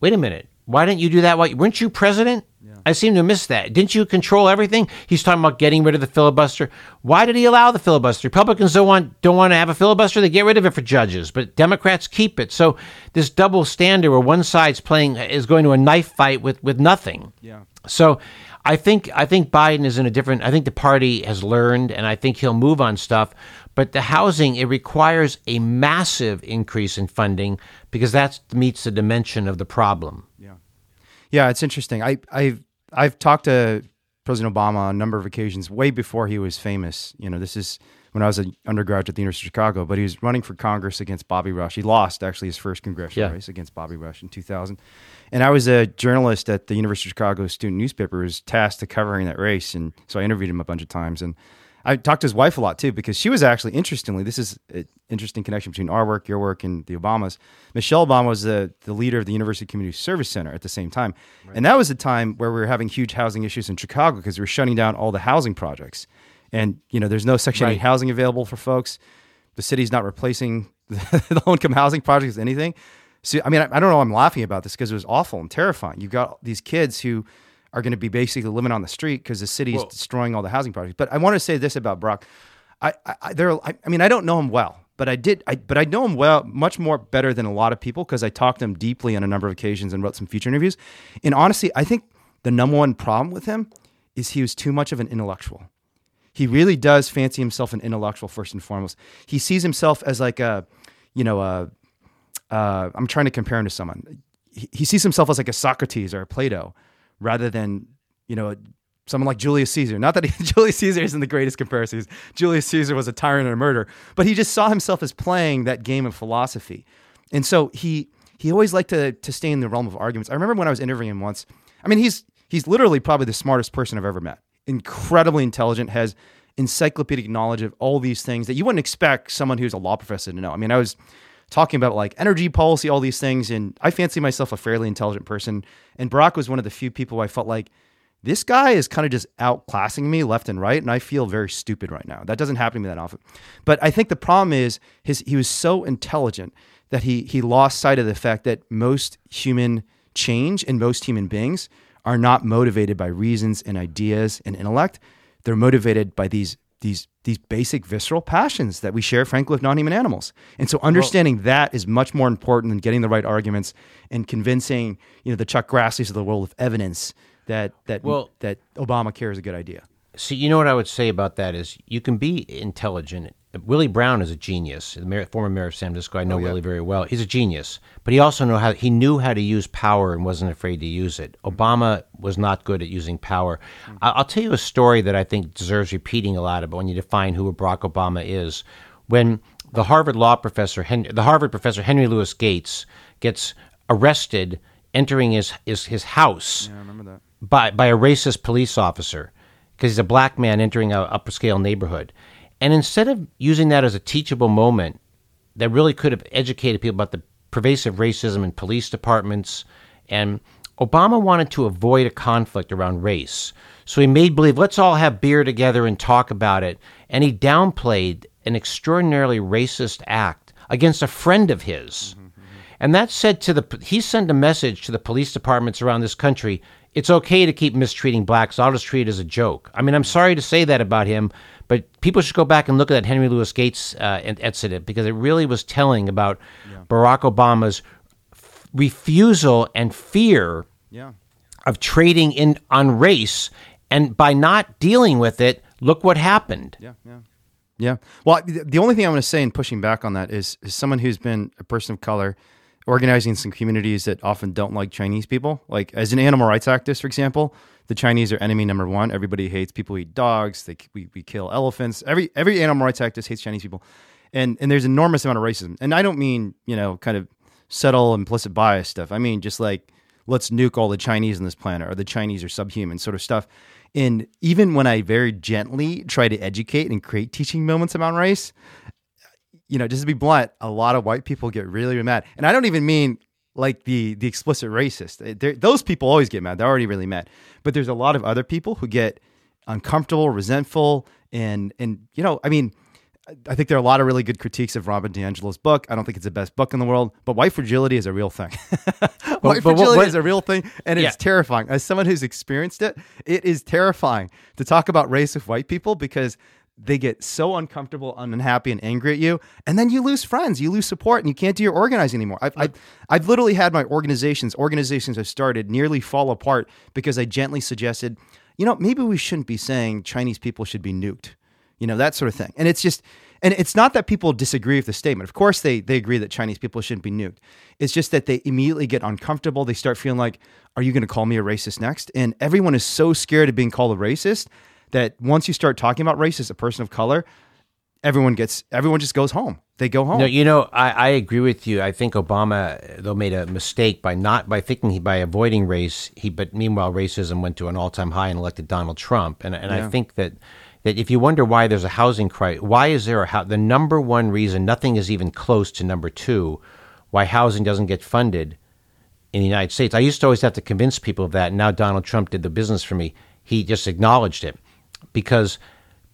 wait a minute, why didn't you do that? Why, weren't you president? Yeah. I seem to miss that. Didn't you control everything? He's talking about getting rid of the filibuster. Why did he allow the filibuster? Republicans don't want don't want to have a filibuster. They get rid of it for judges, but Democrats keep it. So this double standard where one side's playing is going to a knife fight with, with nothing. Yeah. So I think I think Biden is in a different. I think the party has learned, and I think he'll move on stuff. But the housing, it requires a massive increase in funding, because that meets the dimension of the problem. Yeah. Yeah, it's interesting. I, I've I've talked to President Obama on a number of occasions way before he was famous. You know, this is when I was an undergraduate at the University of Chicago, but he was running for Congress against Bobby Rush. He lost, actually, his first congressional yeah. race against Bobby Rush in two thousand. And I was a journalist at the University of Chicago student newspaper who was tasked to covering that race, and so I interviewed him a bunch of times. And I talked to his wife a lot, too, because she was actually, interestingly, this is an interesting connection between our work, your work, and the Obamas. Michelle Obama was the, the leader of the University Community Service Center at the same time. Right. And that was a time where we were having huge housing issues in Chicago, because we were shutting down all the housing projects. And, you know, there's no Section right. eight housing available for folks. The city's not replacing the low-income housing projects with anything. So, I mean, I, I don't know why I'm laughing about this, because it was awful and terrifying. You've got these kids who are going to be basically living on the street because the city's Whoa. destroying all the housing projects. But I want to say this about Barack. I, I, there, I, I mean, I don't know him well, but I did, I, but I know him well, much more better than a lot of people, because I talked to him deeply on a number of occasions and wrote some feature interviews. And honestly, I think the number one problem with him is he was too much of an intellectual. He really does fancy himself an intellectual first and foremost. He sees himself as like a, you know, a, uh, I'm trying to compare him to someone. He, he sees himself as like a Socrates or a Plato, rather than, you know, someone like Julius Caesar. Not that he, Julius Caesar isn't the greatest comparison. Julius Caesar was a tyrant and a murderer, but he just saw himself as playing that game of philosophy. And so he he always liked to to stay in the realm of arguments. I remember when I was interviewing him once, I mean, he's he's literally probably the smartest person I've ever met. Incredibly intelligent, has encyclopedic knowledge of all these things that you wouldn't expect someone who's a law professor to know. I mean, I was talking about like energy policy, all these things. And I fancy myself a fairly intelligent person. And Barack was one of the few people I felt like, this guy is kind of just outclassing me left and right. And I feel very stupid right now. That doesn't happen to me that often. But I think the problem is his he was so intelligent that he he lost sight of the fact that most human change and most human beings are not motivated by reasons and ideas and intellect. They're motivated by these these these basic visceral passions that we share, frankly, with non-human animals. And so understanding well, that is much more important than getting the right arguments and convincing, you know, the Chuck Grassleys of the world with evidence that that well, that Obamacare is a good idea. So you know what I would say about that is you can be intelligent Willie Brown is a genius, the mayor, former mayor of San Francisco. I know oh, yeah. Willie very well. He's a genius, but he also know how he knew how to use power and wasn't afraid to use it. Obama was not good at using power. Mm-hmm. I'll tell you a story that I think deserves repeating a lot about when you define who Barack Obama is. When the Harvard law professor, Henry, the Harvard professor Henry Louis Gates, gets arrested entering his his, his house yeah, I remember that. by by a racist police officer because he's a black man entering a upper-scale neighborhood. And instead of using that as a teachable moment that really could have educated people about the pervasive racism in police departments, and Obama wanted to avoid a conflict around race. So he made believe, let's all have beer together and talk about it. And he downplayed an extraordinarily racist act against a friend of his. Mm-hmm. And that said to the, he sent a message to the police departments around this country, it's okay to keep mistreating blacks. I'll just treat it as a joke. I mean, I'm sorry to say that about him, but people should go back and look at that Henry Louis Gates uh, incident because it really was telling about yeah. Barack Obama's f- refusal and fear yeah. of trading in on race. And by not dealing with it, look what happened. Yeah, yeah. Yeah. Well, the only thing I want to say in pushing back on that is, is someone who's been a person of color organizing some communities that often don't like Chinese people. Like as an animal rights activist, for example, the Chinese are enemy number one. Everybody hates people who eat dogs. They, we, we kill elephants. Every every animal rights activist hates Chinese people. And and there's an enormous amount of racism. And I don't mean, you know, kind of subtle implicit bias stuff. I mean, just like, let's nuke all the Chinese on this planet or the Chinese are subhuman sort of stuff. And even when I very gently try to educate and create teaching moments about race, you know, just to be blunt, a lot of white people get really, really mad. And I don't even mean like the the explicit racist. They're, those people always get mad. They're already really mad. But there's a lot of other people who get uncomfortable, resentful. And, and you know, I mean, I think there are a lot of really good critiques of Robin DiAngelo's book. I don't think it's the best book in the world, but white fragility is a real thing. white but, but fragility what, is a real thing, and yeah. it's terrifying. As someone who's experienced it, it is terrifying to talk about race with white people because they get so uncomfortable, unhappy, and angry at you, and then you lose friends, you lose support, and you can't do your organizing anymore. I've, I've, I've literally had my organizations, organizations I've started, nearly fall apart because I gently suggested, you know, maybe we shouldn't be saying Chinese people should be nuked, you know, that sort of thing. And it's just, and it's not that people disagree with the statement. Of course, they they agree that Chinese people shouldn't be nuked. It's just that they immediately get uncomfortable. They start feeling like, are you going to call me a racist next? And everyone is so scared of being called a racist that once you start talking about race as a person of color, everyone gets everyone just goes home. They go home. No, you know, I, I agree with you. I think Obama though made a mistake by not by thinking he by avoiding race. He but meanwhile racism went to an all time high and elected Donald Trump. And and yeah. I think that that if you wonder why there's a housing crisis, why is there a ho- the number one reason nothing is even close to number two, why housing doesn't get funded in the United States? I used to always have to convince people of that. And now Donald Trump did the business for me. He just acknowledged it. Because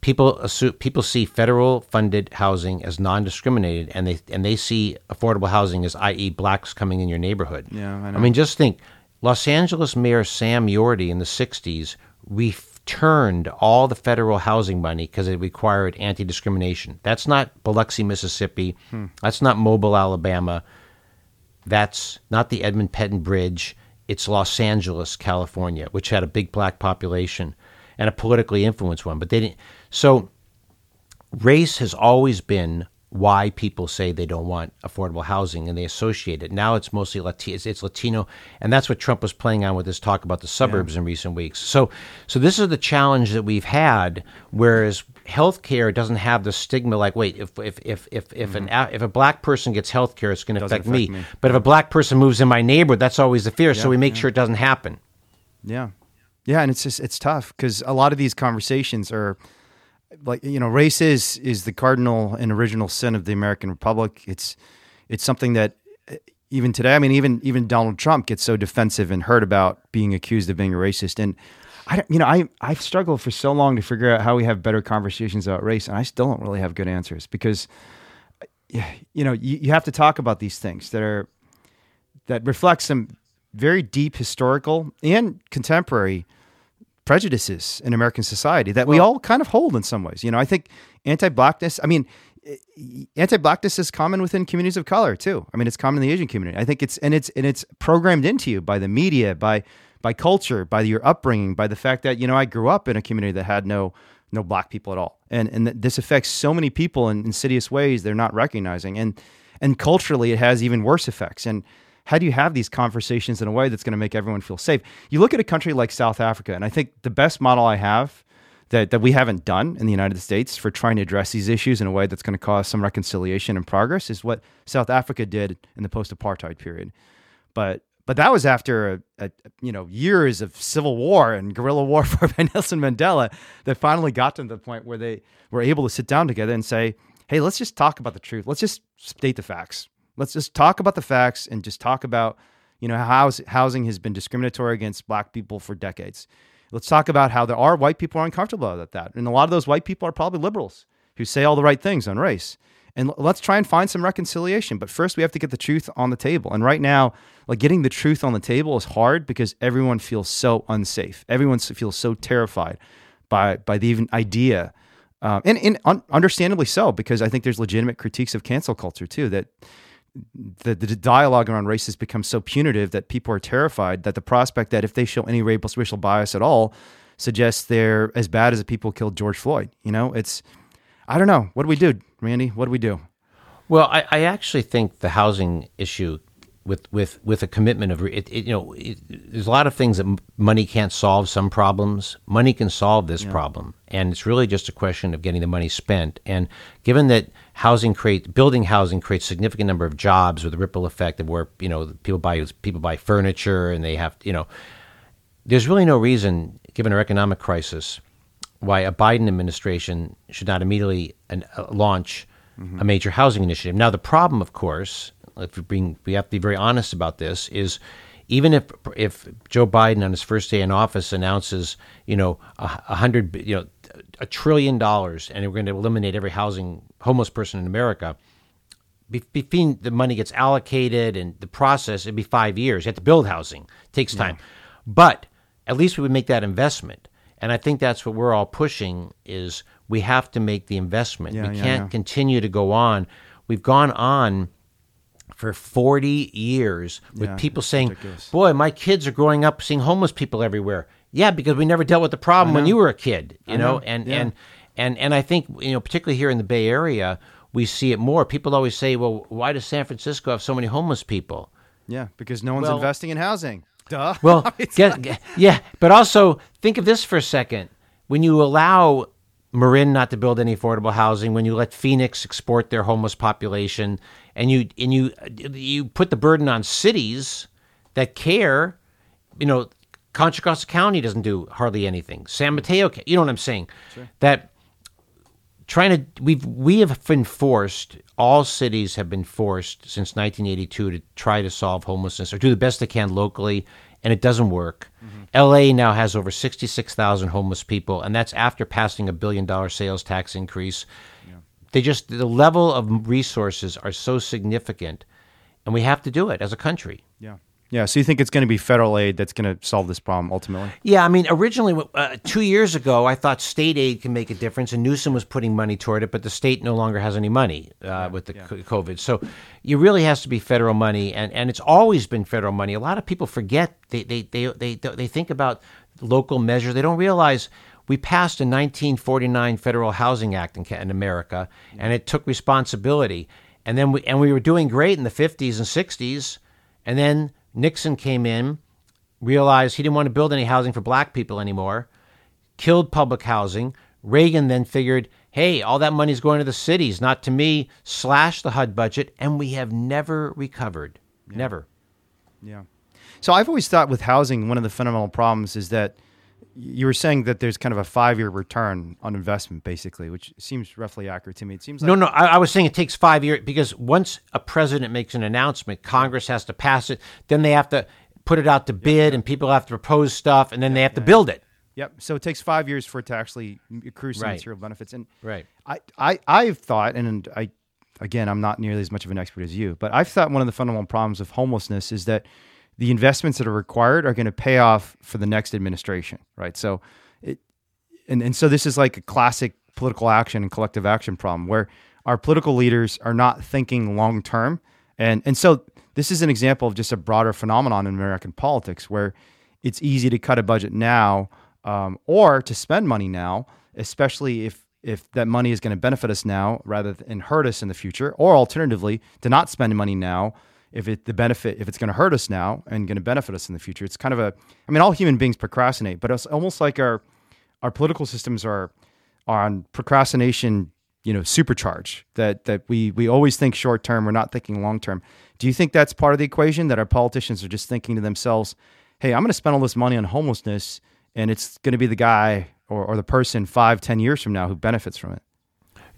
people assume, people see federal-funded housing as non-discriminated, and they and they see affordable housing as, that is, blacks coming in your neighborhood. Yeah, I know. I mean, just think, Los Angeles Mayor Sam Yorty in the sixties returned all the federal housing money because it required anti-discrimination. That's not Biloxi, Mississippi. Hmm. That's not Mobile, Alabama. That's not the Edmond-Petton Bridge. It's Los Angeles, California, which had a big black population and a politically influenced one, but they didn't. So race has always been why people say they don't want affordable housing, and they associate it. Now it's mostly Latino, it's, it's Latino, and that's what Trump was playing on with his talk about the suburbs yeah. in recent weeks. So so this is the challenge that we've had, whereas healthcare doesn't have the stigma like, wait, if if if if if mm-hmm. an if a black person gets healthcare, it's going to affect, affect me. me. But if a black person moves in my neighborhood, that's always the fear, yeah, so we make yeah. sure it doesn't happen. Yeah. Yeah, and it's just, it's tough because a lot of these conversations are like, you know, race is, is the cardinal and original sin of the American Republic. It's it's something that even today, I mean, even even Donald Trump gets so defensive and hurt about being accused of being a racist. And I, you know, I I've struggled for so long to figure out how we have better conversations about race, and I still don't really have good answers because, you know, you, you have to talk about these things that are that reflect some very deep historical and contemporary prejudices in American society that we all kind of hold in some ways. You know, I think anti-blackness, I mean, anti-blackness is common within communities of color too. I mean, it's common in the Asian community. I think it's, and it's, and it's programmed into you by the media, by, by culture, by your upbringing, by the fact that, you know, I grew up in a community that had no no black people at all. And and this affects so many people in insidious ways they're not recognizing. And and culturally, it has even worse effects. And how do you have these conversations in a way that's going to make everyone feel safe? You look at a country like South Africa, and I think the best model I have that, that we haven't done in the United States for trying to address these issues in a way that's going to cause some reconciliation and progress is what South Africa did in the post-apartheid period. But But that was after a, a, you know years of civil war and guerrilla warfare by Nelson Mandela that finally got them to the point where they were able to sit down together and say, hey, let's just talk about the truth. Let's just state the facts. Let's just talk about the facts and just talk about you know how housing has been discriminatory against black people for decades. Let's talk about how there are white people who are uncomfortable about that. And a lot of those white people are probably liberals who say all the right things on race. And let's try and find some reconciliation. But first, we have to get the truth on the table. And right now, like getting the truth on the table is hard because everyone feels so unsafe. Everyone feels so terrified by by the even idea. Um, and and un- understandably so, because I think there's legitimate critiques of cancel culture, too, that the, the dialogue around race has become so punitive that people are terrified that the prospect that if they show any racial bias at all suggests they're as bad as the people who killed George Floyd. You know, it's... I don't know. What do we do, Randy? What do we do? Well, I, I actually think the housing issue with with, with a commitment of, it, it, you know, it, there's a lot of things that money can't solve, some problems. Money can solve this yeah. problem. And it's really just a question of getting the money spent. And given that housing creates, building housing creates a significant number of jobs with a ripple effect of where, you know, people buy, people buy furniture and they have, you know, there's really no reason, given our economic crisis, why a Biden administration should not immediately an, uh, launch mm-hmm. a major housing initiative. Now, the problem, of course, if we, bring, we have to be very honest about this, is even if if Joe Biden on his first day in office announces, you know, a, a hundred, you know, a trillion dollars, and we're going to eliminate every housing homeless person in America, between the money gets allocated and the process, it'd be five years. You have to build housing. It takes time. Yeah. But at least we would make that investment. And I think that's what we're all pushing is we have to make the investment. Yeah, we yeah, can't yeah. continue to go on. We've gone on for forty years with yeah, people saying, ridiculous. Boy, my kids are growing up seeing homeless people everywhere. Yeah, because we never dealt with the problem when you were a kid, you know? know? And, yeah. and and and I think, you know, particularly here in the Bay Area, we see it more. People always say, well, why does San Francisco have so many homeless people? Yeah, because no one's well, investing in housing. Duh. Well, get, get, yeah, but also think of this for a second. When you allow Marin not to build any affordable housing, when you let Phoenix export their homeless population, and you and you you put the burden on cities that care, you know, Contra Costa County doesn't do hardly anything. San Mateo, you know what I'm saying? Sure. That trying to we've we have been forced. All cities have been forced since nineteen eighty-two to try to solve homelessness or do the best they can locally, and it doesn't work. Mm-hmm. L A now has over sixty-six thousand homeless people, and that's after passing a billion dollar sales tax increase. Yeah. They just the level of resources are so significant, and we have to do it as a country. Yeah. Yeah, so you think it's going to be federal aid that's going to solve this problem ultimately? Yeah, I mean, originally, uh, two years ago, I thought state aid can make a difference, and Newsom was putting money toward it, but the state no longer has any money uh, yeah, with the yeah. COVID. So it really has to be federal money, and, and it's always been federal money. A lot of people forget. They they they they, they think about local measures. They don't realize we passed a nineteen forty-nine Federal Housing Act in, in America, and it took responsibility. And then we, and we were doing great in the fifties and sixties, and then Nixon came in, realized he didn't want to build any housing for black people anymore, killed public housing. Reagan then figured, hey, all that money's going to the cities, not to me, slash the H U D budget, and we have never recovered. Yeah. Never. Yeah. So I've always thought with housing, one of the fundamental problems is that you were saying that there's kind of a five-year return on investment, basically, which seems roughly accurate to me. It seems like no, no. I, I was saying it takes five years because once a president makes an announcement, Congress has to pass it. Then they have to put it out to bid, yeah, yeah. and people have to propose stuff, and then yeah, they have yeah, to build yeah. it. Yep. So it takes five years for it to actually accrue some right. material benefits. And right. I, I, I've thought, and I, again, I'm not nearly as much of an expert as you, but I've thought one of the fundamental problems of homelessness is that the investments that are required are going to pay off for the next administration, right? So, it, and and so this is like a classic political action and collective action problem where our political leaders are not thinking long term, and and so this is an example of just a broader phenomenon in American politics where it's easy to cut a budget now um, or to spend money now especially if if that money is going to benefit us now rather than hurt us in the future, or alternatively, to not spend money now if it the benefit if it's going to hurt us now and going to benefit us in the future. It's kind of a, I mean, all human beings procrastinate, but it's almost like our our political systems are are on procrastination, you know, supercharge. That that we we always think short term, we're not thinking long term. Do you think that's part of the equation, that our politicians are just thinking to themselves, hey, I'm going to spend all this money on homelessness, and it's going to be the guy or, or the person five, ten years from now who benefits from it?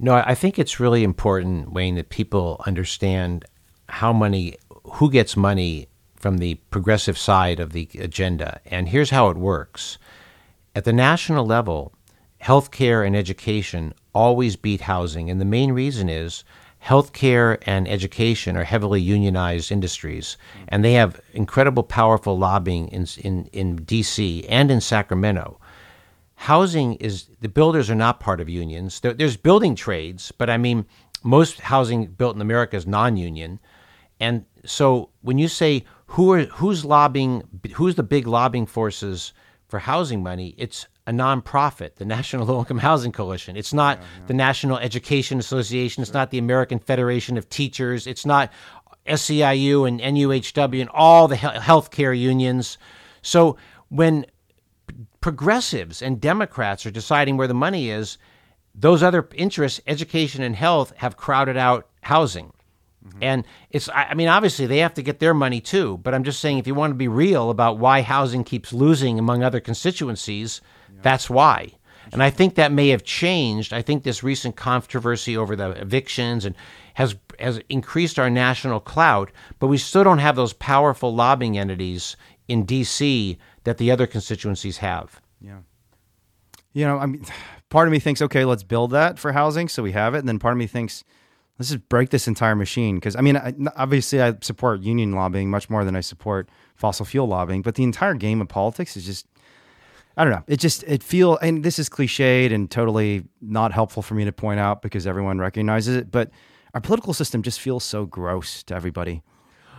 No, I think it's really important, Wayne, that people understand how money, who gets money from the progressive side of the agenda. And here's how it works. At the national level, healthcare and education always beat housing. And the main reason is healthcare and education are heavily unionized industries, and they have incredible, powerful lobbying in in, in D C and in Sacramento. Housing is, the builders are not part of unions. There, there's building trades, but I mean, most housing built in America is non-union. And so when you say who are, who's lobbying, who's the big lobbying forces for housing money, it's a nonprofit, the National Low Income Housing Coalition. It's not yeah, yeah. the National Education Association. It's sure. not the American Federation of Teachers. It's not S E I U and N U H W and all the healthcare unions. So when progressives and Democrats are deciding where the money is, those other interests, education and health, have crowded out housing. Mm-hmm. And it's, I mean, obviously they have to get their money too, but I'm just saying, if you want to be real about why housing keeps losing among other constituencies, yeah. that's why. And I think that may have changed. I think this recent controversy over the evictions and has has increased our national clout, but we still don't have those powerful lobbying entities in D C that the other constituencies have. Yeah. You know, I mean, part of me thinks, okay, let's build that for housing so we have it. And then part of me thinks, let's just break this entire machine. Because, I mean, I, obviously I support union lobbying much more than I support fossil fuel lobbying, but the entire game of politics is just, I don't know. It just, it feel, and this is cliched and totally not helpful for me to point out because everyone recognizes it, but our political system just feels so gross to everybody.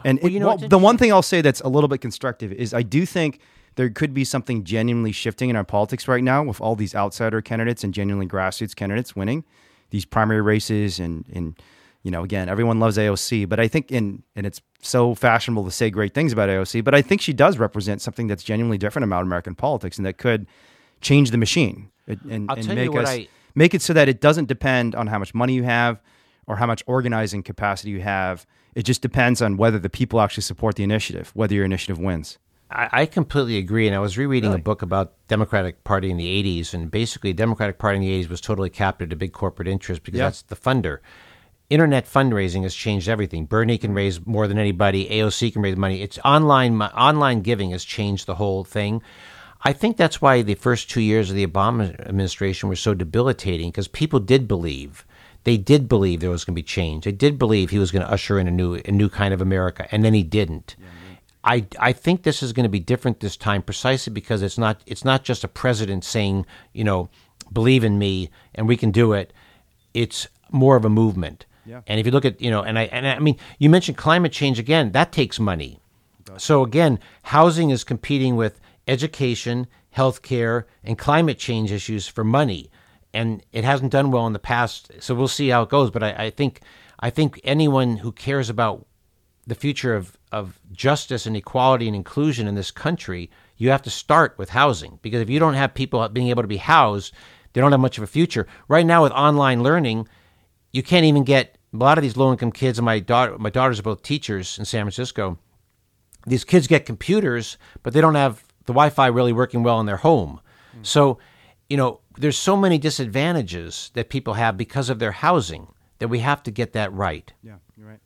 And well, it, you know well, the one thing I'll say that's a little bit constructive is I do think there could be something genuinely shifting in our politics right now with all these outsider candidates and genuinely grassroots candidates winning these primary races, and, and, you know, again, everyone loves A O C, but I think in, and it's so fashionable to say great things about A O C, but I think she does represent something that's genuinely different about American politics and that could change the machine and, and make us I... make it so that it doesn't depend on how much money you have or how much organizing capacity you have. It just depends on whether the people actually support the initiative, whether your initiative wins. I completely agree, and I was rereading really? a book about Democratic Party in the eighties, and basically Democratic Party in the eighties was totally captive to big corporate interests because yeah. that's the funder. Internet fundraising has changed everything. Bernie can raise more than anybody. A O C can raise money. It's online online giving has changed the whole thing. I think that's why the first two years of the Obama administration were so debilitating, because people did believe. They did believe there was going to be change. They did believe he was going to usher in a new a new kind of America, and then he didn't. Yeah. I, I think this is going to be different this time, precisely because it's not it's not just a president saying, you know, believe in me and we can do it. It's more of a movement. Yeah. And if you look at, you know, and I and I mean, you mentioned climate change again. That takes money. So again, housing is competing with education, healthcare, and climate change issues for money, and it hasn't done well in the past. So we'll see how it goes. But I, I think I think anyone who cares about the future of, of justice and equality and inclusion in this country, you have to start with housing, because if you don't have people being able to be housed, they don't have much of a future. Right now with online learning, you can't even get a lot of these low-income kids, and my daughter, my daughters are both teachers in San Francisco. These kids get computers, but they don't have the Wi-Fi really working well in their home. Mm-hmm. So, you know, there's so many disadvantages that people have because of their housing that we have to get that right. Yeah, you're right.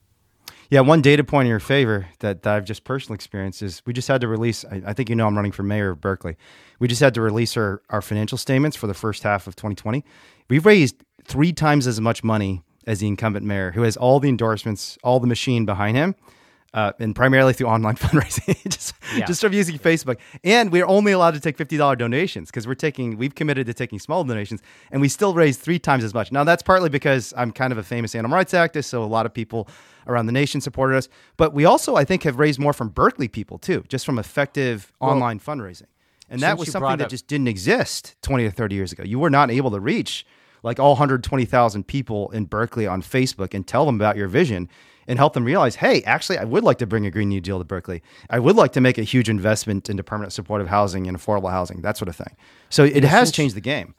Yeah, one data point in your favor that, that I've just personally experienced is we just had to release, I, I think you know I'm running for mayor of Berkeley. We just had to release our, our financial statements for the first half of twenty twenty. We've raised three times as much money as the incumbent mayor, who has all the endorsements, all the machine behind him, uh, and primarily through online fundraising, just, yeah. just from using yeah. Facebook. And we're only allowed to take fifty dollars donations because we're taking, we've committed to taking small donations, and we still raise three times as much. Now, that's partly because I'm kind of a famous animal rights activist, so a lot of people around the nation supported us, but we also, I think, have raised more from Berkeley people too, just from effective well, online fundraising. And that Since was something that up- just didn't exist twenty or thirty years ago. You were not able to reach like all one hundred twenty thousand people in Berkeley on Facebook and tell them about your vision and help them realize, hey, actually, I would like to bring a Green New Deal to Berkeley. I would like to make a huge investment into permanent supportive housing and affordable housing, that sort of thing. So it has changed the game.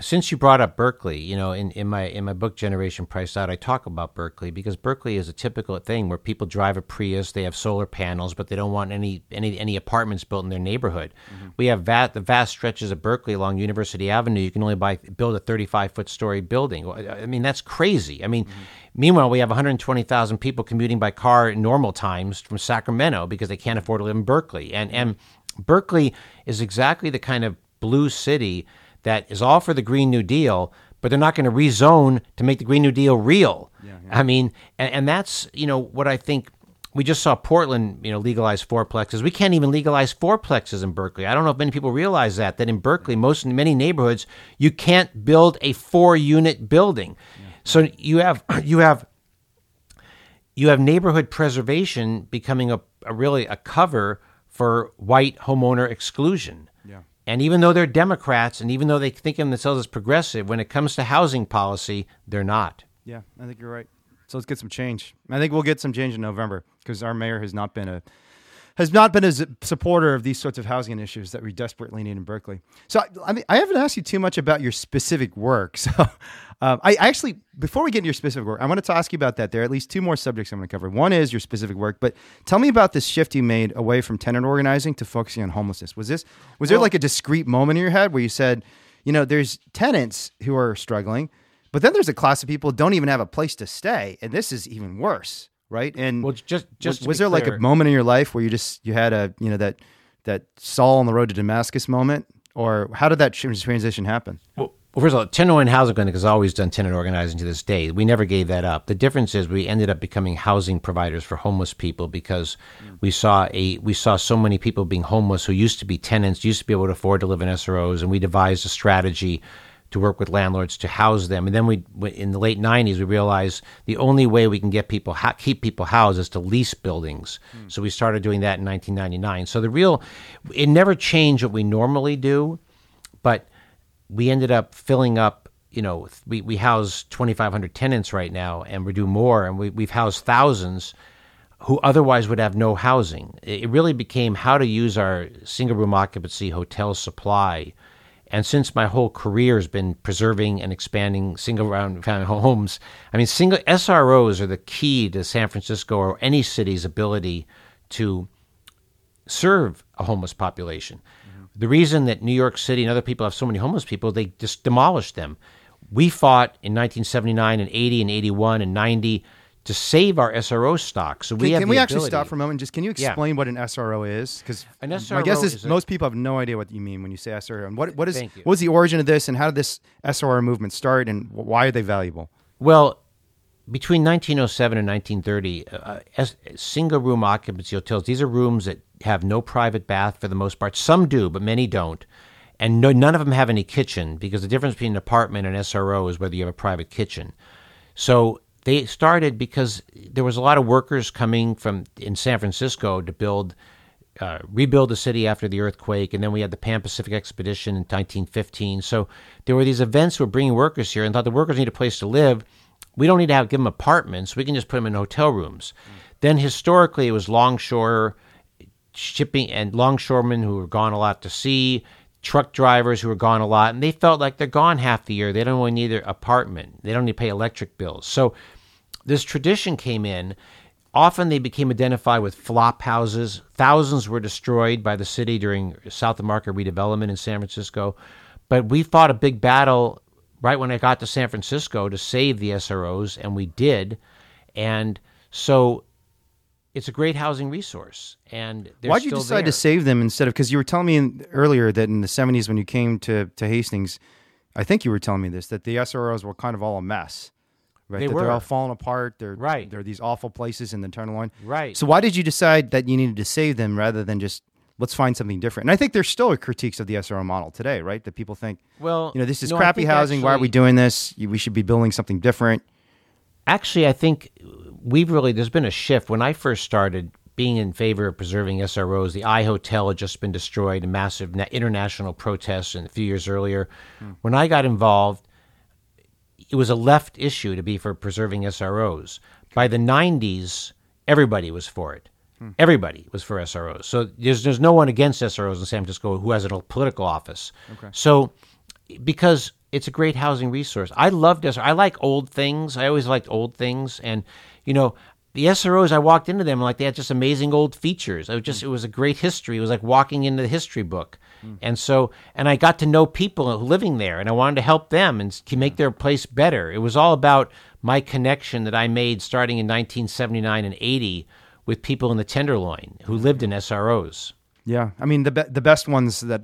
Since you brought up Berkeley, you know, in, in my in my book, Generation Priced Out, I talk about Berkeley because Berkeley is a typical thing where people drive a Prius, they have solar panels, but they don't want any any, any apartments built in their neighborhood. Mm-hmm. We have vast, the vast stretches of Berkeley along University Avenue. You can only buy build a thirty-five foot story building. I mean, that's crazy. I mean, mm-hmm. meanwhile, we have one hundred twenty thousand people commuting by car at normal times from Sacramento because they can't afford to live in Berkeley. And and Berkeley is exactly the kind of blue city that is all for the Green New Deal, but they're not going to rezone to make the Green New Deal real. Yeah, yeah. I mean, and, and that's, you know, what I think. We just saw Portland, you know, legalize fourplexes. We can't even legalize fourplexes in Berkeley. I don't know if many people realize that, that in Berkeley, most many neighborhoods, you can't build a four-unit building. Yeah. So you have you have you have neighborhood preservation becoming a, a really a cover for white homeowner exclusion. Yeah. And even though they're Democrats and even though they think of themselves as progressive, when it comes to housing policy, they're not. Yeah, I think you're right. So let's get some change. I think we'll get some change in November because our mayor has not been a has not been a supporter of these sorts of housing issues that we desperately need in Berkeley. So I mean, I haven't asked you too much about your specific work. So um, I actually, before we get into your specific work, I wanted to ask you about that. There are at least two more subjects I'm going to cover. One is your specific work, but tell me about this shift you made away from tenant organizing to focusing on homelessness. Was this was there well, like a discrete moment in your head where you said, you know, there's tenants who are struggling, but then there's a class of people who don't even have a place to stay, and this is even worse. Right. And well, just, just was, was there clear, like a moment in your life where you just you had a, you know, that that Saul on the road to Damascus moment, or how did that transition happen? Well, well first of all, Tenderloin Housing Clinic has always done tenant organizing to this day. We never gave that up. The difference is we ended up becoming housing providers for homeless people because mm. we saw a we saw so many people being homeless who used to be tenants, used to be able to afford to live in S R Os. And we devised a strategy to work with landlords to house them. And then we, in the late nineties, we realized the only way we can get people, ha- keep people housed is to lease buildings. Mm. So we started doing that in nineteen ninety-nine. So the real, it never changed what we normally do, but we ended up filling up, you know, we, we house twenty-five hundred tenants right now, and we do more, and we, we've housed thousands who otherwise would have no housing. It really became how to use our single room occupancy hotel supply. And since my whole career has been preserving and expanding single-round homes, I mean, single S R Os are the key to San Francisco or any city's ability to serve a homeless population. Mm-hmm. The reason that New York City and other people have so many homeless people, they just demolished them. We fought in nineteen seventy-nine and eighty and eighty-one and ninety to save our S R O stock. So we can, have can we ability. actually stop for a moment? And just can you explain yeah. what an S R O is? Because my guess is, is most a, people have no idea what you mean when you say S R O. And what what is what was the origin of this, and how did this S R O movement start, and why are they valuable? Well, between nineteen oh seven and nineteen thirty, uh, as, single room occupancy hotels. These are rooms that have no private bath for the most part. Some do, but many don't. And no, none of them have any kitchen, because the difference between an apartment and S R O is whether you have a private kitchen. So they started because there was a lot of workers coming from in San Francisco to build, uh, rebuild the city after the earthquake, and then we had the Pan Pacific Expedition in nineteen fifteen. So there were these events who were bringing workers here and thought the workers need a place to live. We don't need to have give them apartments. We can just put them in hotel rooms. Mm. Then historically, it was longshore shipping and longshoremen who were gone a lot to sea, truck drivers who were gone a lot, and they felt like they're gone half the year. They don't really need their apartment. They don't need to pay electric bills. So this tradition came in. Often they became identified with flop houses. Thousands were destroyed by the city during South of Market redevelopment in San Francisco. But we fought a big battle right when I got to San Francisco to save the S R Os, and we did. And so it's a great housing resource, and they're Why'd you still decide there. to save them instead of, because you were telling me in, earlier that in the seventies when you came to, to Hastings, I think you were telling me this, that the S R Os were kind of all a mess, right? They that were. They're all falling apart. They're, right. They're these awful places in the Tenderloin. Right. So why did you decide that you needed to save them rather than just, let's find something different? And I think there's still a critiques of the S R O model today, right? That people think, well, you know, this is no, crappy housing. Actually, why are we doing this? We should be building something different. Actually, I think we've really, there's been a shift. When I first started, being in favor of preserving S R Os. The I Hotel had just been destroyed in massive international protests a few years earlier. Mm. When I got involved, it was a left issue to be for preserving S R Os. By the nineties, everybody was for it. Mm. Everybody was for S R Os. So there's there's no one against S R Os in San Francisco who has a political office. Okay. So because it's a great housing resource. I love S R Os. I like old things. I always liked old things. And, you know, the S R Os, I walked into them like they had just amazing old features. It was just, mm. it was a great history. It was like walking into the history book. Mm. And so, and I got to know people living there, and I wanted to help them and make their place better. It was all about my connection that I made starting in nineteen seventy-nine and eighty with people in the Tenderloin who lived in S R Os. Yeah. I mean, the be- the best ones that,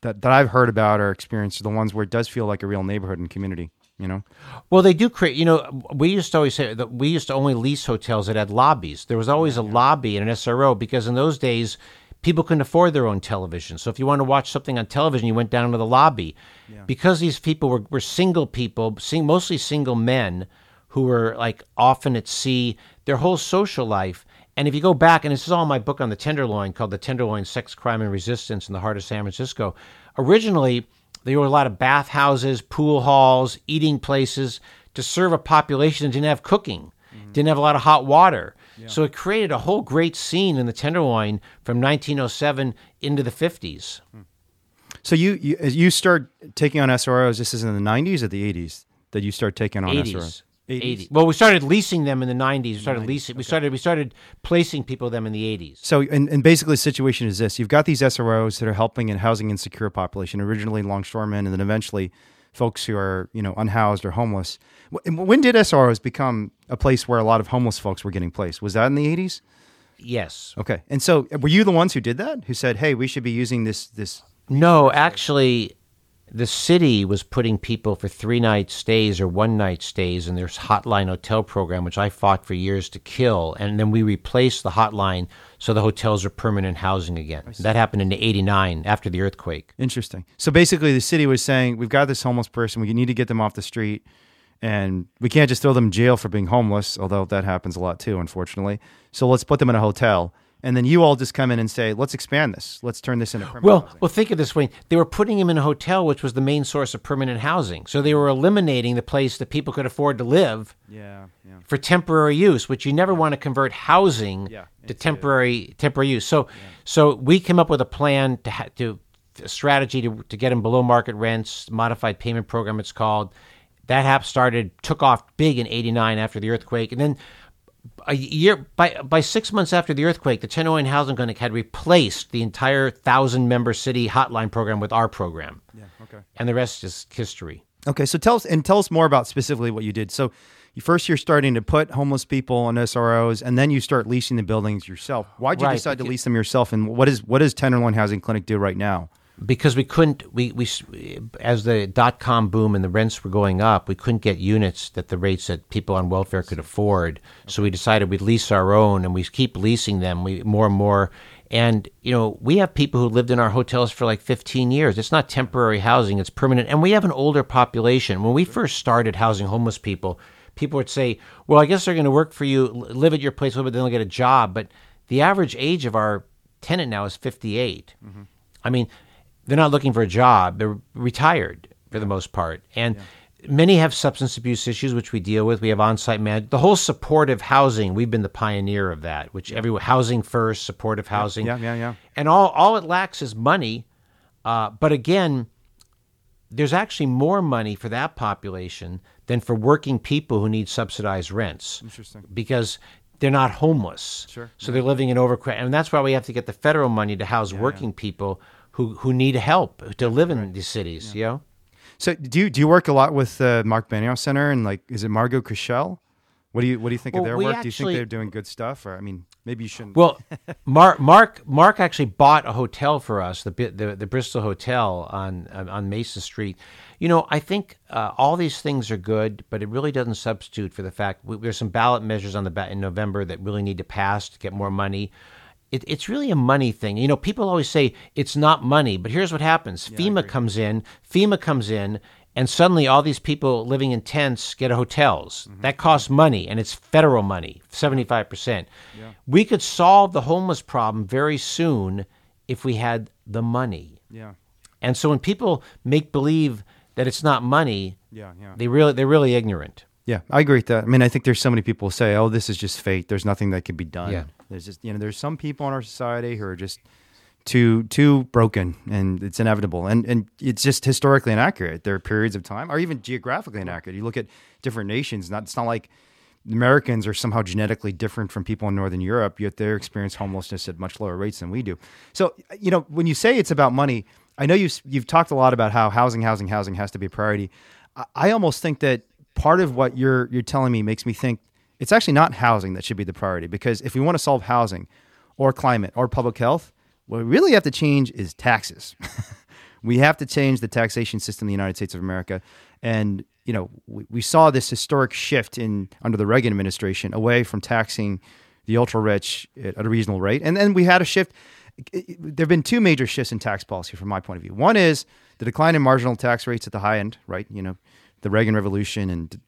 that, that I've heard about or experienced are the ones where it does feel like a real neighborhood and community. You know, well, they do create. You know, we used to always say that we used to only lease hotels that had lobbies. There was always a lobby in an S R O because in those days, people couldn't afford their own television. So if you wanted to watch something on television, you went down to the lobby. Yeah. Because these people were, were single people, sing, mostly single men who were like often at sea. Their whole social life. And if you go back, and this is all in my book on the Tenderloin called "The Tenderloin: Sex, Crime, and Resistance in the Heart of San Francisco." Originally, there were a lot of bathhouses, pool halls, eating places to serve a population that didn't have cooking, mm-hmm. didn't have a lot of hot water. Yeah. So it created a whole great scene in the Tenderloin from nineteen oh seven into the fifties. So you you, you start taking on S R Os, this is in the nineties or the eighties that you start taking on eighties. S R Os? eighties. eighties. Well, we started leasing them in the nineties. We started nineties. leasing. Okay. We started we started placing people them in the eighties. So, and, and basically, the situation is this: you've got these S R Os that are helping in housing insecure population, originally longshoremen, and then eventually folks who are, you know, unhoused or homeless. When did S R Os become a place where a lot of homeless folks were getting placed? Was that in the eighties? Yes. Okay. And so, were you the ones who did that? Who said, "Hey, we should be using this this"? No, actually. The city was putting people for three-night stays or one-night stays in their hotline hotel program, which I fought for years to kill, and then we replaced the hotline so the hotels are permanent housing again. That happened in eighty-nine after the earthquake. Interesting. So basically the city was saying, we've got this homeless person, we need to get them off the street, and we can't just throw them in jail for being homeless, although that happens a lot too, unfortunately. So let's put them in a hotel. And then you all just come in and say, let's expand this. Let's turn this into permanent well, housing. Well, think of this way. They were putting him in a hotel, which was the main source of permanent housing. So they were eliminating the place that people could afford to live yeah, yeah. for temporary use, which you never yeah. want to convert housing yeah, to temporary good. temporary use. So yeah. so we came up with a plan, to, ha- to a strategy to, to get them below market rents, modified payment program it's called. That app started, took off big in eighty-nine after the earthquake. And then A year by by six months after the earthquake, the Tenderloin Housing Clinic had replaced the entire thousand member city hotline program with our program. Yeah. Okay. And the rest is history. Okay. So tell us and tell us more about specifically what you did. So you, first you're starting to put homeless people on S R Os, and then you start leasing the buildings yourself. Why did you right, decide to lease them yourself? And what is what does Tenderloin Housing Clinic do right now? Because we couldn't, we, we as the dot-com boom and the rents were going up, we couldn't get units at the rates that people on welfare could afford. Okay. So we decided we'd lease our own, and we keep leasing them we, more and more. And, you know, we have people who lived in our hotels for like fifteen years. It's not temporary housing, it's permanent. And we have an older population. When we first started housing homeless people, people would say, well, I guess they're going to work for you, live at your place a little bit, then they'll get a job. But the average age of our tenant now is fifty-eight. Mm-hmm. I mean... They're not looking for a job. They're retired for the most part. And yeah. many have substance abuse issues, which we deal with. We have on-site management. The whole supportive housing, we've been the pioneer of that, which yeah. every housing first, supportive housing. Yeah, yeah, yeah. And all, all it lacks is money. Uh, but again, there's actually more money for that population than for working people who need subsidized rents. Interesting. Because they're not homeless. Sure. So yeah. they're living in overcrowded. And that's why we have to get the federal money to house yeah, working yeah. people who who need help to live in right. these cities, yeah. you know? So do you, do you work a lot with the uh, Mark Benioff Center and, like, is it Margot Cashel? What do you what do you think well, of their work? Actually, do you think they're doing good stuff? Or, I mean, maybe you shouldn't. Well, Mark Mark Mark actually bought a hotel for us, the the, the Bristol Hotel on on Mason Street. You know, I think uh, all these things are good, but it really doesn't substitute for the fact we, there's some ballot measures on the ba- in November that really need to pass to get more money. It, it's really a money thing. You know, people always say it's not money, but here's what happens. Yeah, FEMA comes in, FEMA comes in, And suddenly all these people living in tents get hotels. Mm-hmm. That costs money, and it's federal money, seventy-five percent. Yeah. We could solve the homeless problem very soon if we had the money. Yeah. And so when people make believe that it's not money, yeah, yeah. they really, they're really ignorant. Yeah, I agree with that. I mean, I think there's so many people who say, oh, this is just fate. There's nothing that can be done. Yeah. There's just, you know, there's some people in our society who are just too too broken, and it's inevitable. And and it's just historically inaccurate. There are periods of time, or even geographically inaccurate. You look at different nations, not it's not like Americans are somehow genetically different from people in Northern Europe, yet they experience homelessness at much lower rates than we do. So, you know, when you say it's about money, I know you've, you've talked a lot about how housing, housing, housing has to be a priority. I, I almost think that part of what you're you're telling me makes me think it's actually not housing that should be the priority, because if we want to solve housing or climate or public health, what we really have to change is taxes. We have to change the taxation system in the United States of America. And, you know, we, we saw this historic shift in under the Reagan administration away from taxing the ultra-rich at a reasonable rate. And then we had a shift. There have been two major shifts in tax policy from my point of view. One is the decline in marginal tax rates at the high end, right? You know, the Reagan Revolution and d-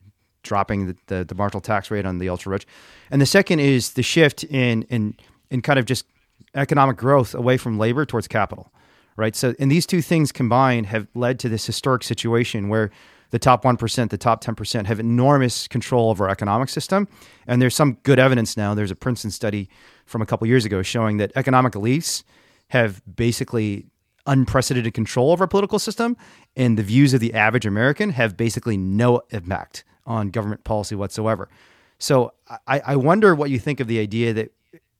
dropping the, the, the marginal tax rate on the ultra-rich. And the second is the shift in in in kind of just economic growth away from labor towards capital, right? So, and these two things combined have led to this historic situation where the top one percent, the top ten percent have enormous control of our economic system. And there's some good evidence now. There's a Princeton study from a couple of years ago showing that economic elites have basically unprecedented control of our political system, and the views of the average American have basically no impact on government policy whatsoever. So I, I wonder what you think of the idea that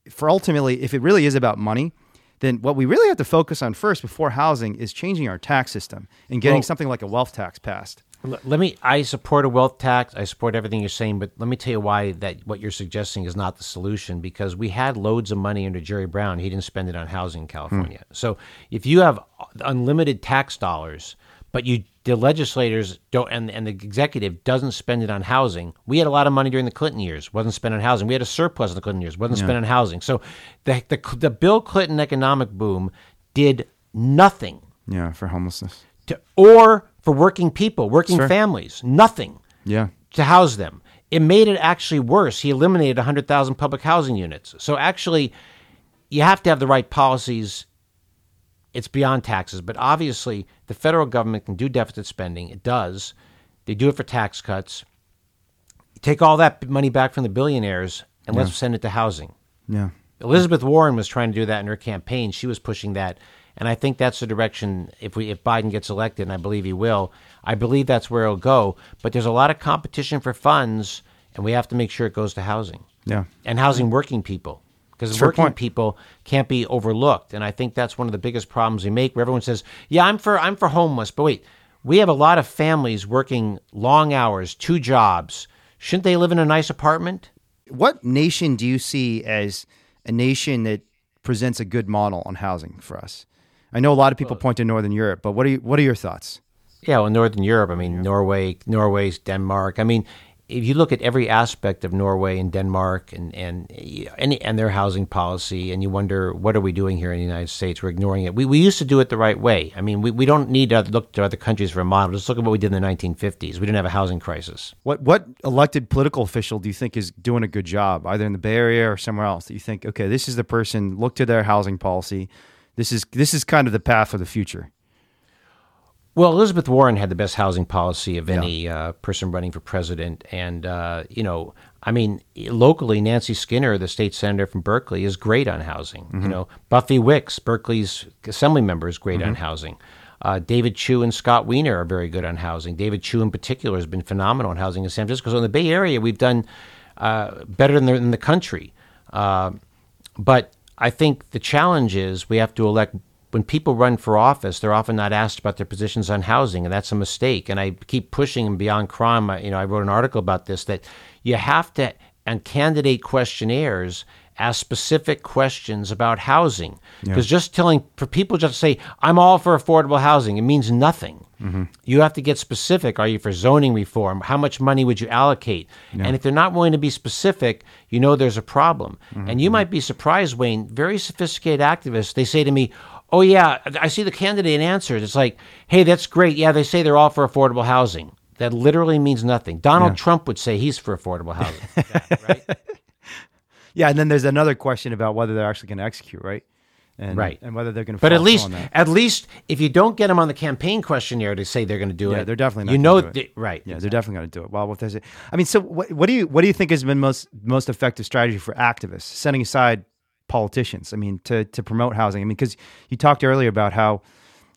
for ultimately, if it really is about money, then what we really have to focus on first before housing is changing our tax system and getting well, something like a wealth tax passed. Let me, I support a wealth tax. I support everything you're saying, but let me tell you why that what you're suggesting is not the solution, because we had loads of money under Jerry Brown. He didn't spend it on housing in California. Hmm. So if you have unlimited tax dollars, but you the legislators don't and, and the executive doesn't spend it on housing. We had a lot of money during the Clinton years, wasn't spent on housing. We had a surplus in the Clinton years, wasn't yeah. spent on housing. So the, the the Bill Clinton economic boom did nothing. Yeah, for homelessness. To, or for working people, working sure. families, nothing yeah. to house them. It made it actually worse. He eliminated one hundred thousand public housing units. So actually, you have to have the right policies. It's beyond taxes, but obviously the federal government can do deficit spending. It does. They do it for tax cuts. Take all that money back from the billionaires and yeah. let's send it to housing. Yeah. Elizabeth Warren was trying to do that in her campaign. She was pushing that. And I think that's the direction if we if Biden gets elected, and I believe he will, I believe that's where it'll go. But there's a lot of competition for funds, and we have to make sure it goes to housing. Yeah. And housing working people. Because working people can't be overlooked, and I think that's one of the biggest problems we make. Where everyone says, "Yeah, I'm for I'm for homeless," but wait, we have a lot of families working long hours, two jobs. Shouldn't they live in a nice apartment? What nation do you see as a nation that presents a good model on housing for us? I know a lot of people point to Northern Europe, but what are you, what are your thoughts? Yeah, well, Northern Europe. I mean, yeah. Norway, Norway, Denmark. I mean. If you look at every aspect of Norway and Denmark and and any and their housing policy, and you wonder what are we doing here in the United States? We're ignoring it. We we used to do it the right way. I mean, we, we don't need to look to other countries for a model. Just look at what we did in the nineteen fifties. We didn't have a housing crisis. What what elected political official do you think is doing a good job, either in the Bay Area or somewhere else? That you think, okay, this is the person. Look to their housing policy. This is this is kind of the path for the future. Well, Elizabeth Warren had the best housing policy of any yeah. uh, person running for president. And, uh, you know, I mean, locally, Nancy Skinner, the state senator from Berkeley, is great on housing. Mm-hmm. You know, Buffy Wicks, Berkeley's assembly member, is great mm-hmm. on housing. Uh, David Chiu and Scott Wiener are very good on housing. David Chiu in particular has been phenomenal on housing in San Francisco. So in the Bay Area, we've done uh, better than the, than the country. Uh, but I think the challenge is we have to elect when people run for office, they're often not asked about their positions on housing, and that's a mistake. And I keep pushing them beyond crime. I, you know, I wrote an article about this, that you have to, on candidate questionnaires, ask specific questions about housing. Because yeah. just telling, for people just to say, I'm all for affordable housing, it means nothing. Mm-hmm. You have to get specific. Are you for zoning reform? How much money would you allocate? Yeah. And if they're not willing to be specific, you know there's a problem. Mm-hmm. And you might be surprised, Wayne, very sophisticated activists, they say to me, oh, yeah, I see the candidate answers. It's like, hey, that's great. Yeah, they say they're all for affordable housing. That literally means nothing. Donald yeah. Trump would say he's for affordable housing. yeah, right? yeah, and then there's another question about whether they're actually going to execute, right? And, right. And whether they're going to follow through on that. But at least if you don't get them on the campaign questionnaire to say they're going to do yeah, it, they're definitely not you know, do it. Th- right. Yeah, exactly. They're definitely going to do it. Well, if there's a, I mean, so what, what do you what do you think has been most most effective strategy for activists, setting aside politicians, I mean, to, to promote housing? I mean, because you talked earlier about how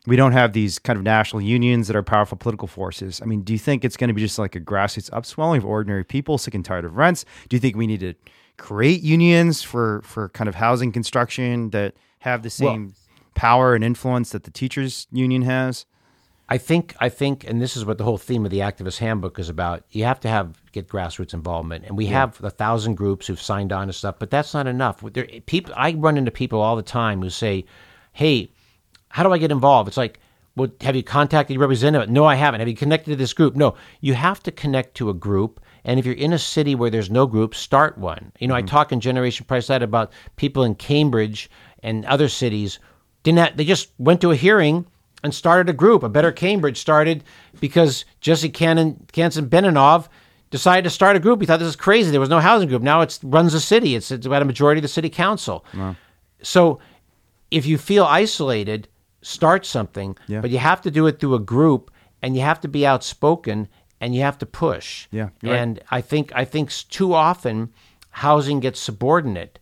we don't have these kind of national unions that are powerful political forces. I mean, do you think it's going to be just like a grassroots upswelling of ordinary people sick and tired of rents? Do you think we need to create unions for, for kind of housing construction that have the same well, power and influence that the teachers union has? I think, I think, and this is what the whole theme of the activist handbook is about. You have to have get grassroots involvement, and we yeah. have a thousand groups who've signed on to stuff, but that's not enough. There, people, I run into people all the time who say, "Hey, how do I get involved?" It's like, "Well, have you contacted your representative?" "No, I haven't." "Have you connected to this group?" "No." You have to connect to a group. And if you're in a city where there's no group, start one. You know, mm-hmm. I talk in Generation Price Light about people in Cambridge and other cities didn't have, they just went to a hearing and started a group. A Better Cambridge started because Jesse Cannon, Kansen Beninov decided to start a group. He thought this is crazy. There was no housing group. Now it runs the city. It's, it's about a majority of the city council. Wow. So if you feel isolated, start something. Yeah. But you have to do it through a group, and you have to be outspoken, and you have to push. Yeah, and right. I think I think too often housing gets subordinate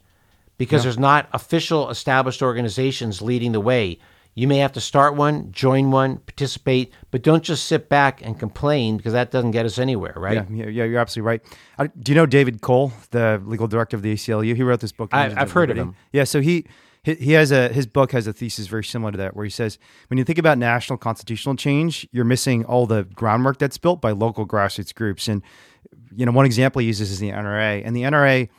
because yeah. there's not official established organizations leading the way. You may have to start one, join one, participate, but don't just sit back and complain because that doesn't get us anywhere, right? Yeah, yeah, you're absolutely right. I, do you know David Cole, the legal director of the A C L U? He wrote this book. I, I've heard of him. Yeah, so he... He has a his book has a thesis very similar to that, where he says when you think about national constitutional change, you're missing all the groundwork that's built by local grassroots groups. And you know, one example he uses is the N R A. And the N R A,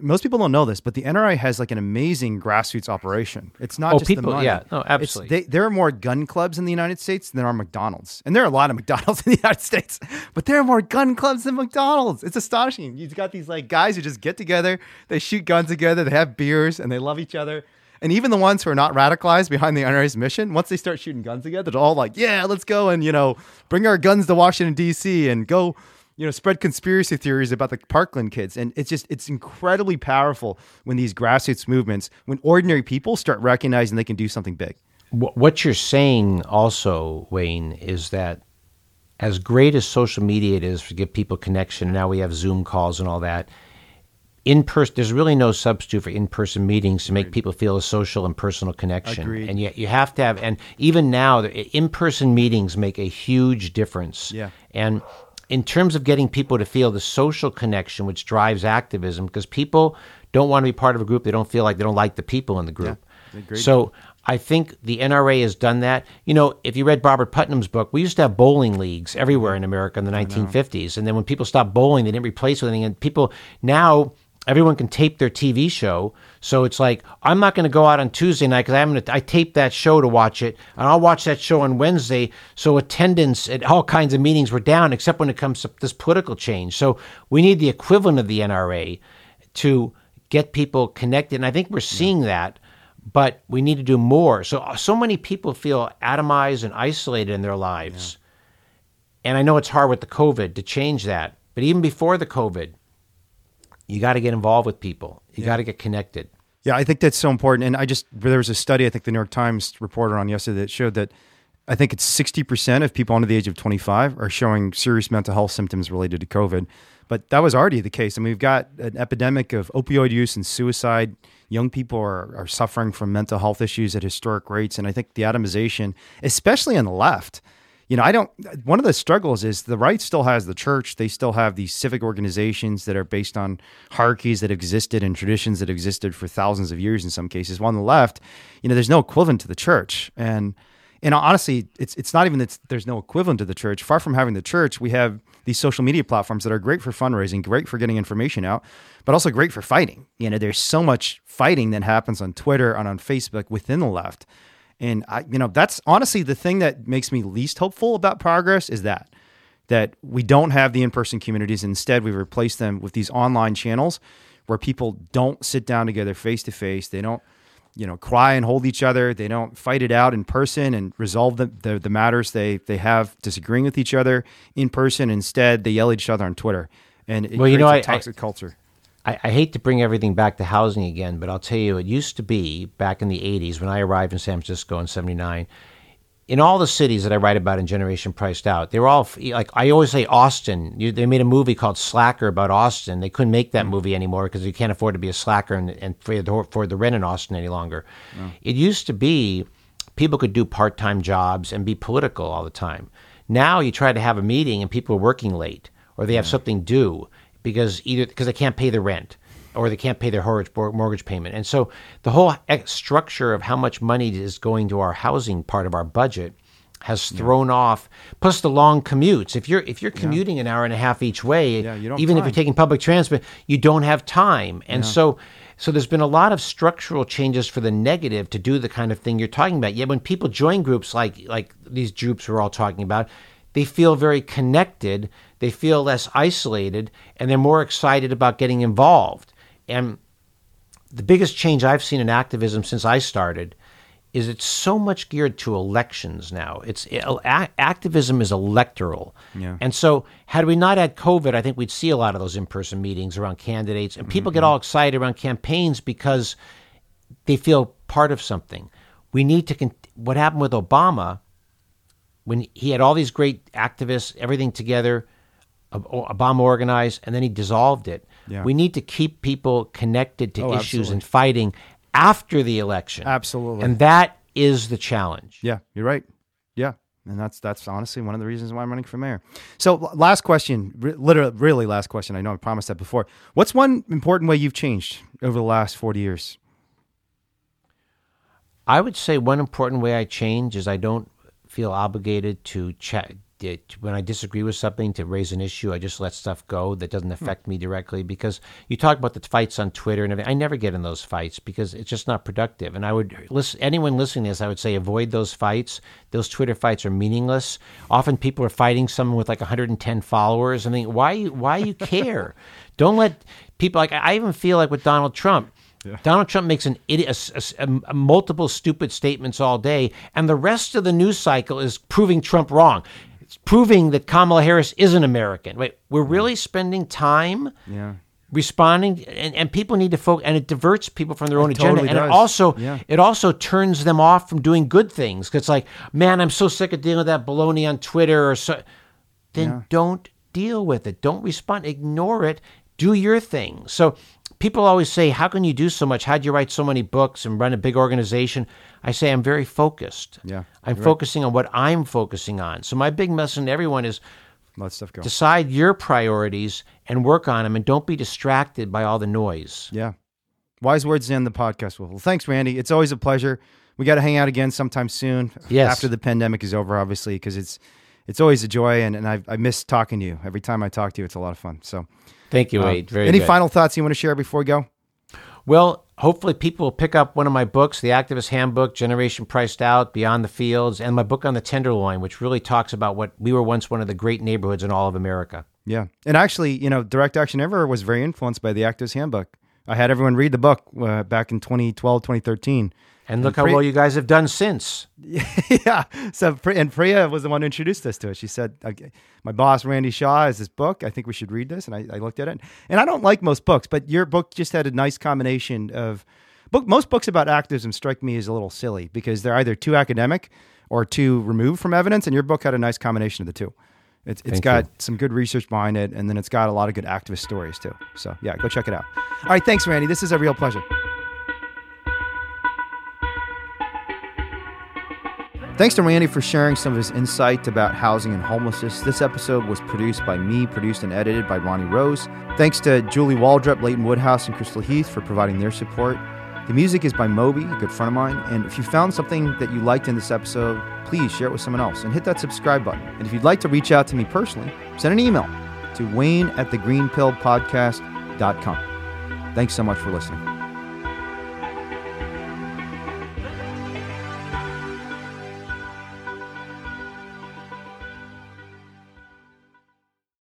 most people don't know this, but the N R A has like an amazing grassroots operation. It's not oh, just people, the money. Yeah, no, absolutely. They, there are more gun clubs in the United States than there are McDonald's, and there are a lot of McDonald's in the United States, but there are more gun clubs than McDonald's. It's astonishing. You've got these like guys who just get together, they shoot guns together, they have beers, and they love each other. And even the ones who are not radicalized behind the N R A's mission, once they start shooting guns together, they're all like, yeah, let's go and, you know, bring our guns to Washington, D C and go, you know, spread conspiracy theories about the Parkland kids. And it's just, it's incredibly powerful when these grassroots movements, when ordinary people start recognizing they can do something big. What you're saying also, Wayne, is that as great as social media it is to give people connection, and now we have Zoom calls and all that, in person, there's really no substitute for in-person meetings to make Agreed. people feel a social and personal connection. Agreed. And yet you have to have, and even now, in-person meetings make a huge difference. Yeah. And in terms of getting people to feel the social connection, which drives activism, because people don't want to be part of a group. They don't feel like they don't like the people in the group. Yeah. Agreed. So I think the N R A has done that. You know, if you read Robert Putnam's book, we used to have bowling leagues everywhere in America in the nineteen fifties. And then when people stopped bowling, they didn't replace with anything. And people now... Everyone can tape their T V show, so it's like, I'm not going to go out on Tuesday night because I'm going to I tape that show to watch it, and I'll watch that show on Wednesday. So attendance at all kinds of meetings were down, except when it comes to this political change. So we need the equivalent of the N R A to get people connected, and I think we're seeing that, but we need to do more. So so many people feel atomized and isolated in their lives, yeah. and I know it's hard with the COVID to change that, but even before the COVID, you got to get involved with people. You yeah. got to get connected. Yeah, I think that's so important. And I just, there was a study, I think the New York Times reported on yesterday that showed that I think it's sixty percent of people under the age of twenty-five are showing serious mental health symptoms related to COVID. But that was already the case. I mean, we've got an epidemic of opioid use and suicide. Young people are, are suffering from mental health issues at historic rates. And I think the atomization, especially on the left, you know, I don't, one of the struggles is the right still has the church. They still have these civic organizations that are based on hierarchies that existed and traditions that existed for thousands of years in some cases. While on the left, you know, there's no equivalent to the church. And, and honestly, it's, it's not even that there's no equivalent to the church. Far from having the church, we have these social media platforms that are great for fundraising, great for getting information out, but also great for fighting. You know, there's so much fighting that happens on Twitter and on Facebook within the left. And I, you know, that's honestly the thing that makes me least hopeful about progress is that, that we don't have the in-person communities. Instead, we replace them with these online channels where people don't sit down together face to face. They don't, you know, cry and hold each other. They don't fight it out in person and resolve the, the, the matters they, they have disagreeing with each other in person. Instead, they yell at each other on Twitter. And it well, you know, a toxic I, culture. I, I hate to bring everything back to housing again, but I'll tell you, it used to be back in the eighties when I arrived in San Francisco in seventy-nine, in all the cities that I write about in Generation Priced Out, they were all, like I always say Austin. You, they made a movie called Slacker about Austin. They couldn't make that movie anymore because you can't afford to be a slacker and, and for, the, for the rent in Austin any longer. No. It used to be people could do part-time jobs and be political all the time. Now you try to have a meeting and people are working late or they have yeah. something due because either because they can't pay the rent or they can't pay their mortgage payment. And so the whole structure of how much money is going to our housing part of our budget has thrown yeah. off, plus the long commutes. If you're if you're commuting yeah. an hour and a half each way, yeah, you don't even time. If you're taking public transport, you don't have time. And yeah. so so there's been a lot of structural changes for the negative to do the kind of thing you're talking about. Yet when people join groups like like these groups we're all talking about, they feel very connected, they feel less isolated, and they're more excited about getting involved. And the biggest change I've seen in activism since I started is it's so much geared to elections now. It's it, a, activism is electoral. Yeah. And so had we not had COVID, I think we'd see a lot of those in-person meetings around candidates. And people mm-hmm. get all excited around campaigns because they feel part of something. We need to con- – what happened with Obama, when he had all these great activists, everything together, Obama organized, and then he dissolved it. Yeah. We need to keep people connected to oh, issues absolutely. And fighting after the election. Absolutely. And that is the challenge. Yeah, you're right. Yeah. And that's that's honestly one of the reasons why I'm running for mayor. So last question, re- literally, really last question. I know I promised that before. What's one important way you've changed over the last forty years? I would say one important way I change is I don't feel obligated to check. It, when I disagree with something to raise an issue, I just let stuff go that doesn't affect me directly, because you talk about the fights on Twitter and everything. I never get in those fights because it's just not productive. And I would listen, anyone listening to this, I would say avoid those fights. Those Twitter fights are meaningless. Often people are fighting someone with like one hundred ten followers. I mean, why, why you care? Don't let people, like I even feel like with Donald Trump, Yeah. Donald Trump makes an idiot, a, a, a multiple stupid statements all day, and the rest of the news cycle is proving Trump wrong. It's proving that Kamala Harris isn't American. Wait, we're really spending time yeah. responding, and, and people need to focus, and it diverts people from their own it agenda, totally and does. it also yeah. it also turns them off from doing good things. Because it's like, man, I'm so sick of dealing with that baloney on Twitter. Or so, then yeah. don't deal with it. Don't respond. Ignore it. Do your thing. So. People always say, how can you do so much? How'd you write so many books and run a big organization? I say, I'm very focused. Yeah, I'm focusing right. on what I'm focusing on. So my big message to everyone is let stuff go. Decide your priorities and work on them, and don't be distracted by all the noise. Yeah. Wise words to end the podcast. Well, thanks, Randy. It's always a pleasure. We got to hang out again sometime soon. Yes. After the pandemic is over, obviously, because it's it's always a joy, and, and I, I miss talking to you. Every time I talk to you, it's a lot of fun. So. Thank you, Wade. Um, Very any good. Final thoughts you want to share before we go? Well, hopefully people will pick up one of my books, The Activist Handbook, Generation Priced Out, Beyond the Fields, and my book on the Tenderloin, which really talks about what we were once one of the great neighborhoods in all of America. Yeah. And actually, you know, Direct Action Everywhere was very influenced by The Activist Handbook. I had everyone read the book uh, back in twenty twelve, twenty thirteen. And look and Priya, how well you guys have done since. Yeah. So, and Priya was the one who introduced us to it. She said, okay, my boss, Randy Shaw, has this book. I think we should read this. And I, I looked at it. And I don't like most books, but your book just had a nice combination of... book. Most books about activism strike me as a little silly because they're either too academic or too removed from evidence. And your book had a nice combination of the two. It's It's Thank got you. Some good research behind it. And then it's got a lot of good activist stories too. So yeah, go check it out. All right. Thanks, Randy. This is a real pleasure. Thanks to Randy for sharing some of his insight about housing and homelessness. This episode was produced by me, produced and edited by Ronnie Rose. Thanks to Julie Waldrop, Leighton Woodhouse, and Crystal Heath for providing their support. The music is by Moby, a good friend of mine. And if you found something that you liked in this episode, please share it with someone else and hit that subscribe button. And if you'd like to reach out to me personally, send an email to Wayne at the green pill podcast dot com. Thanks so much for listening.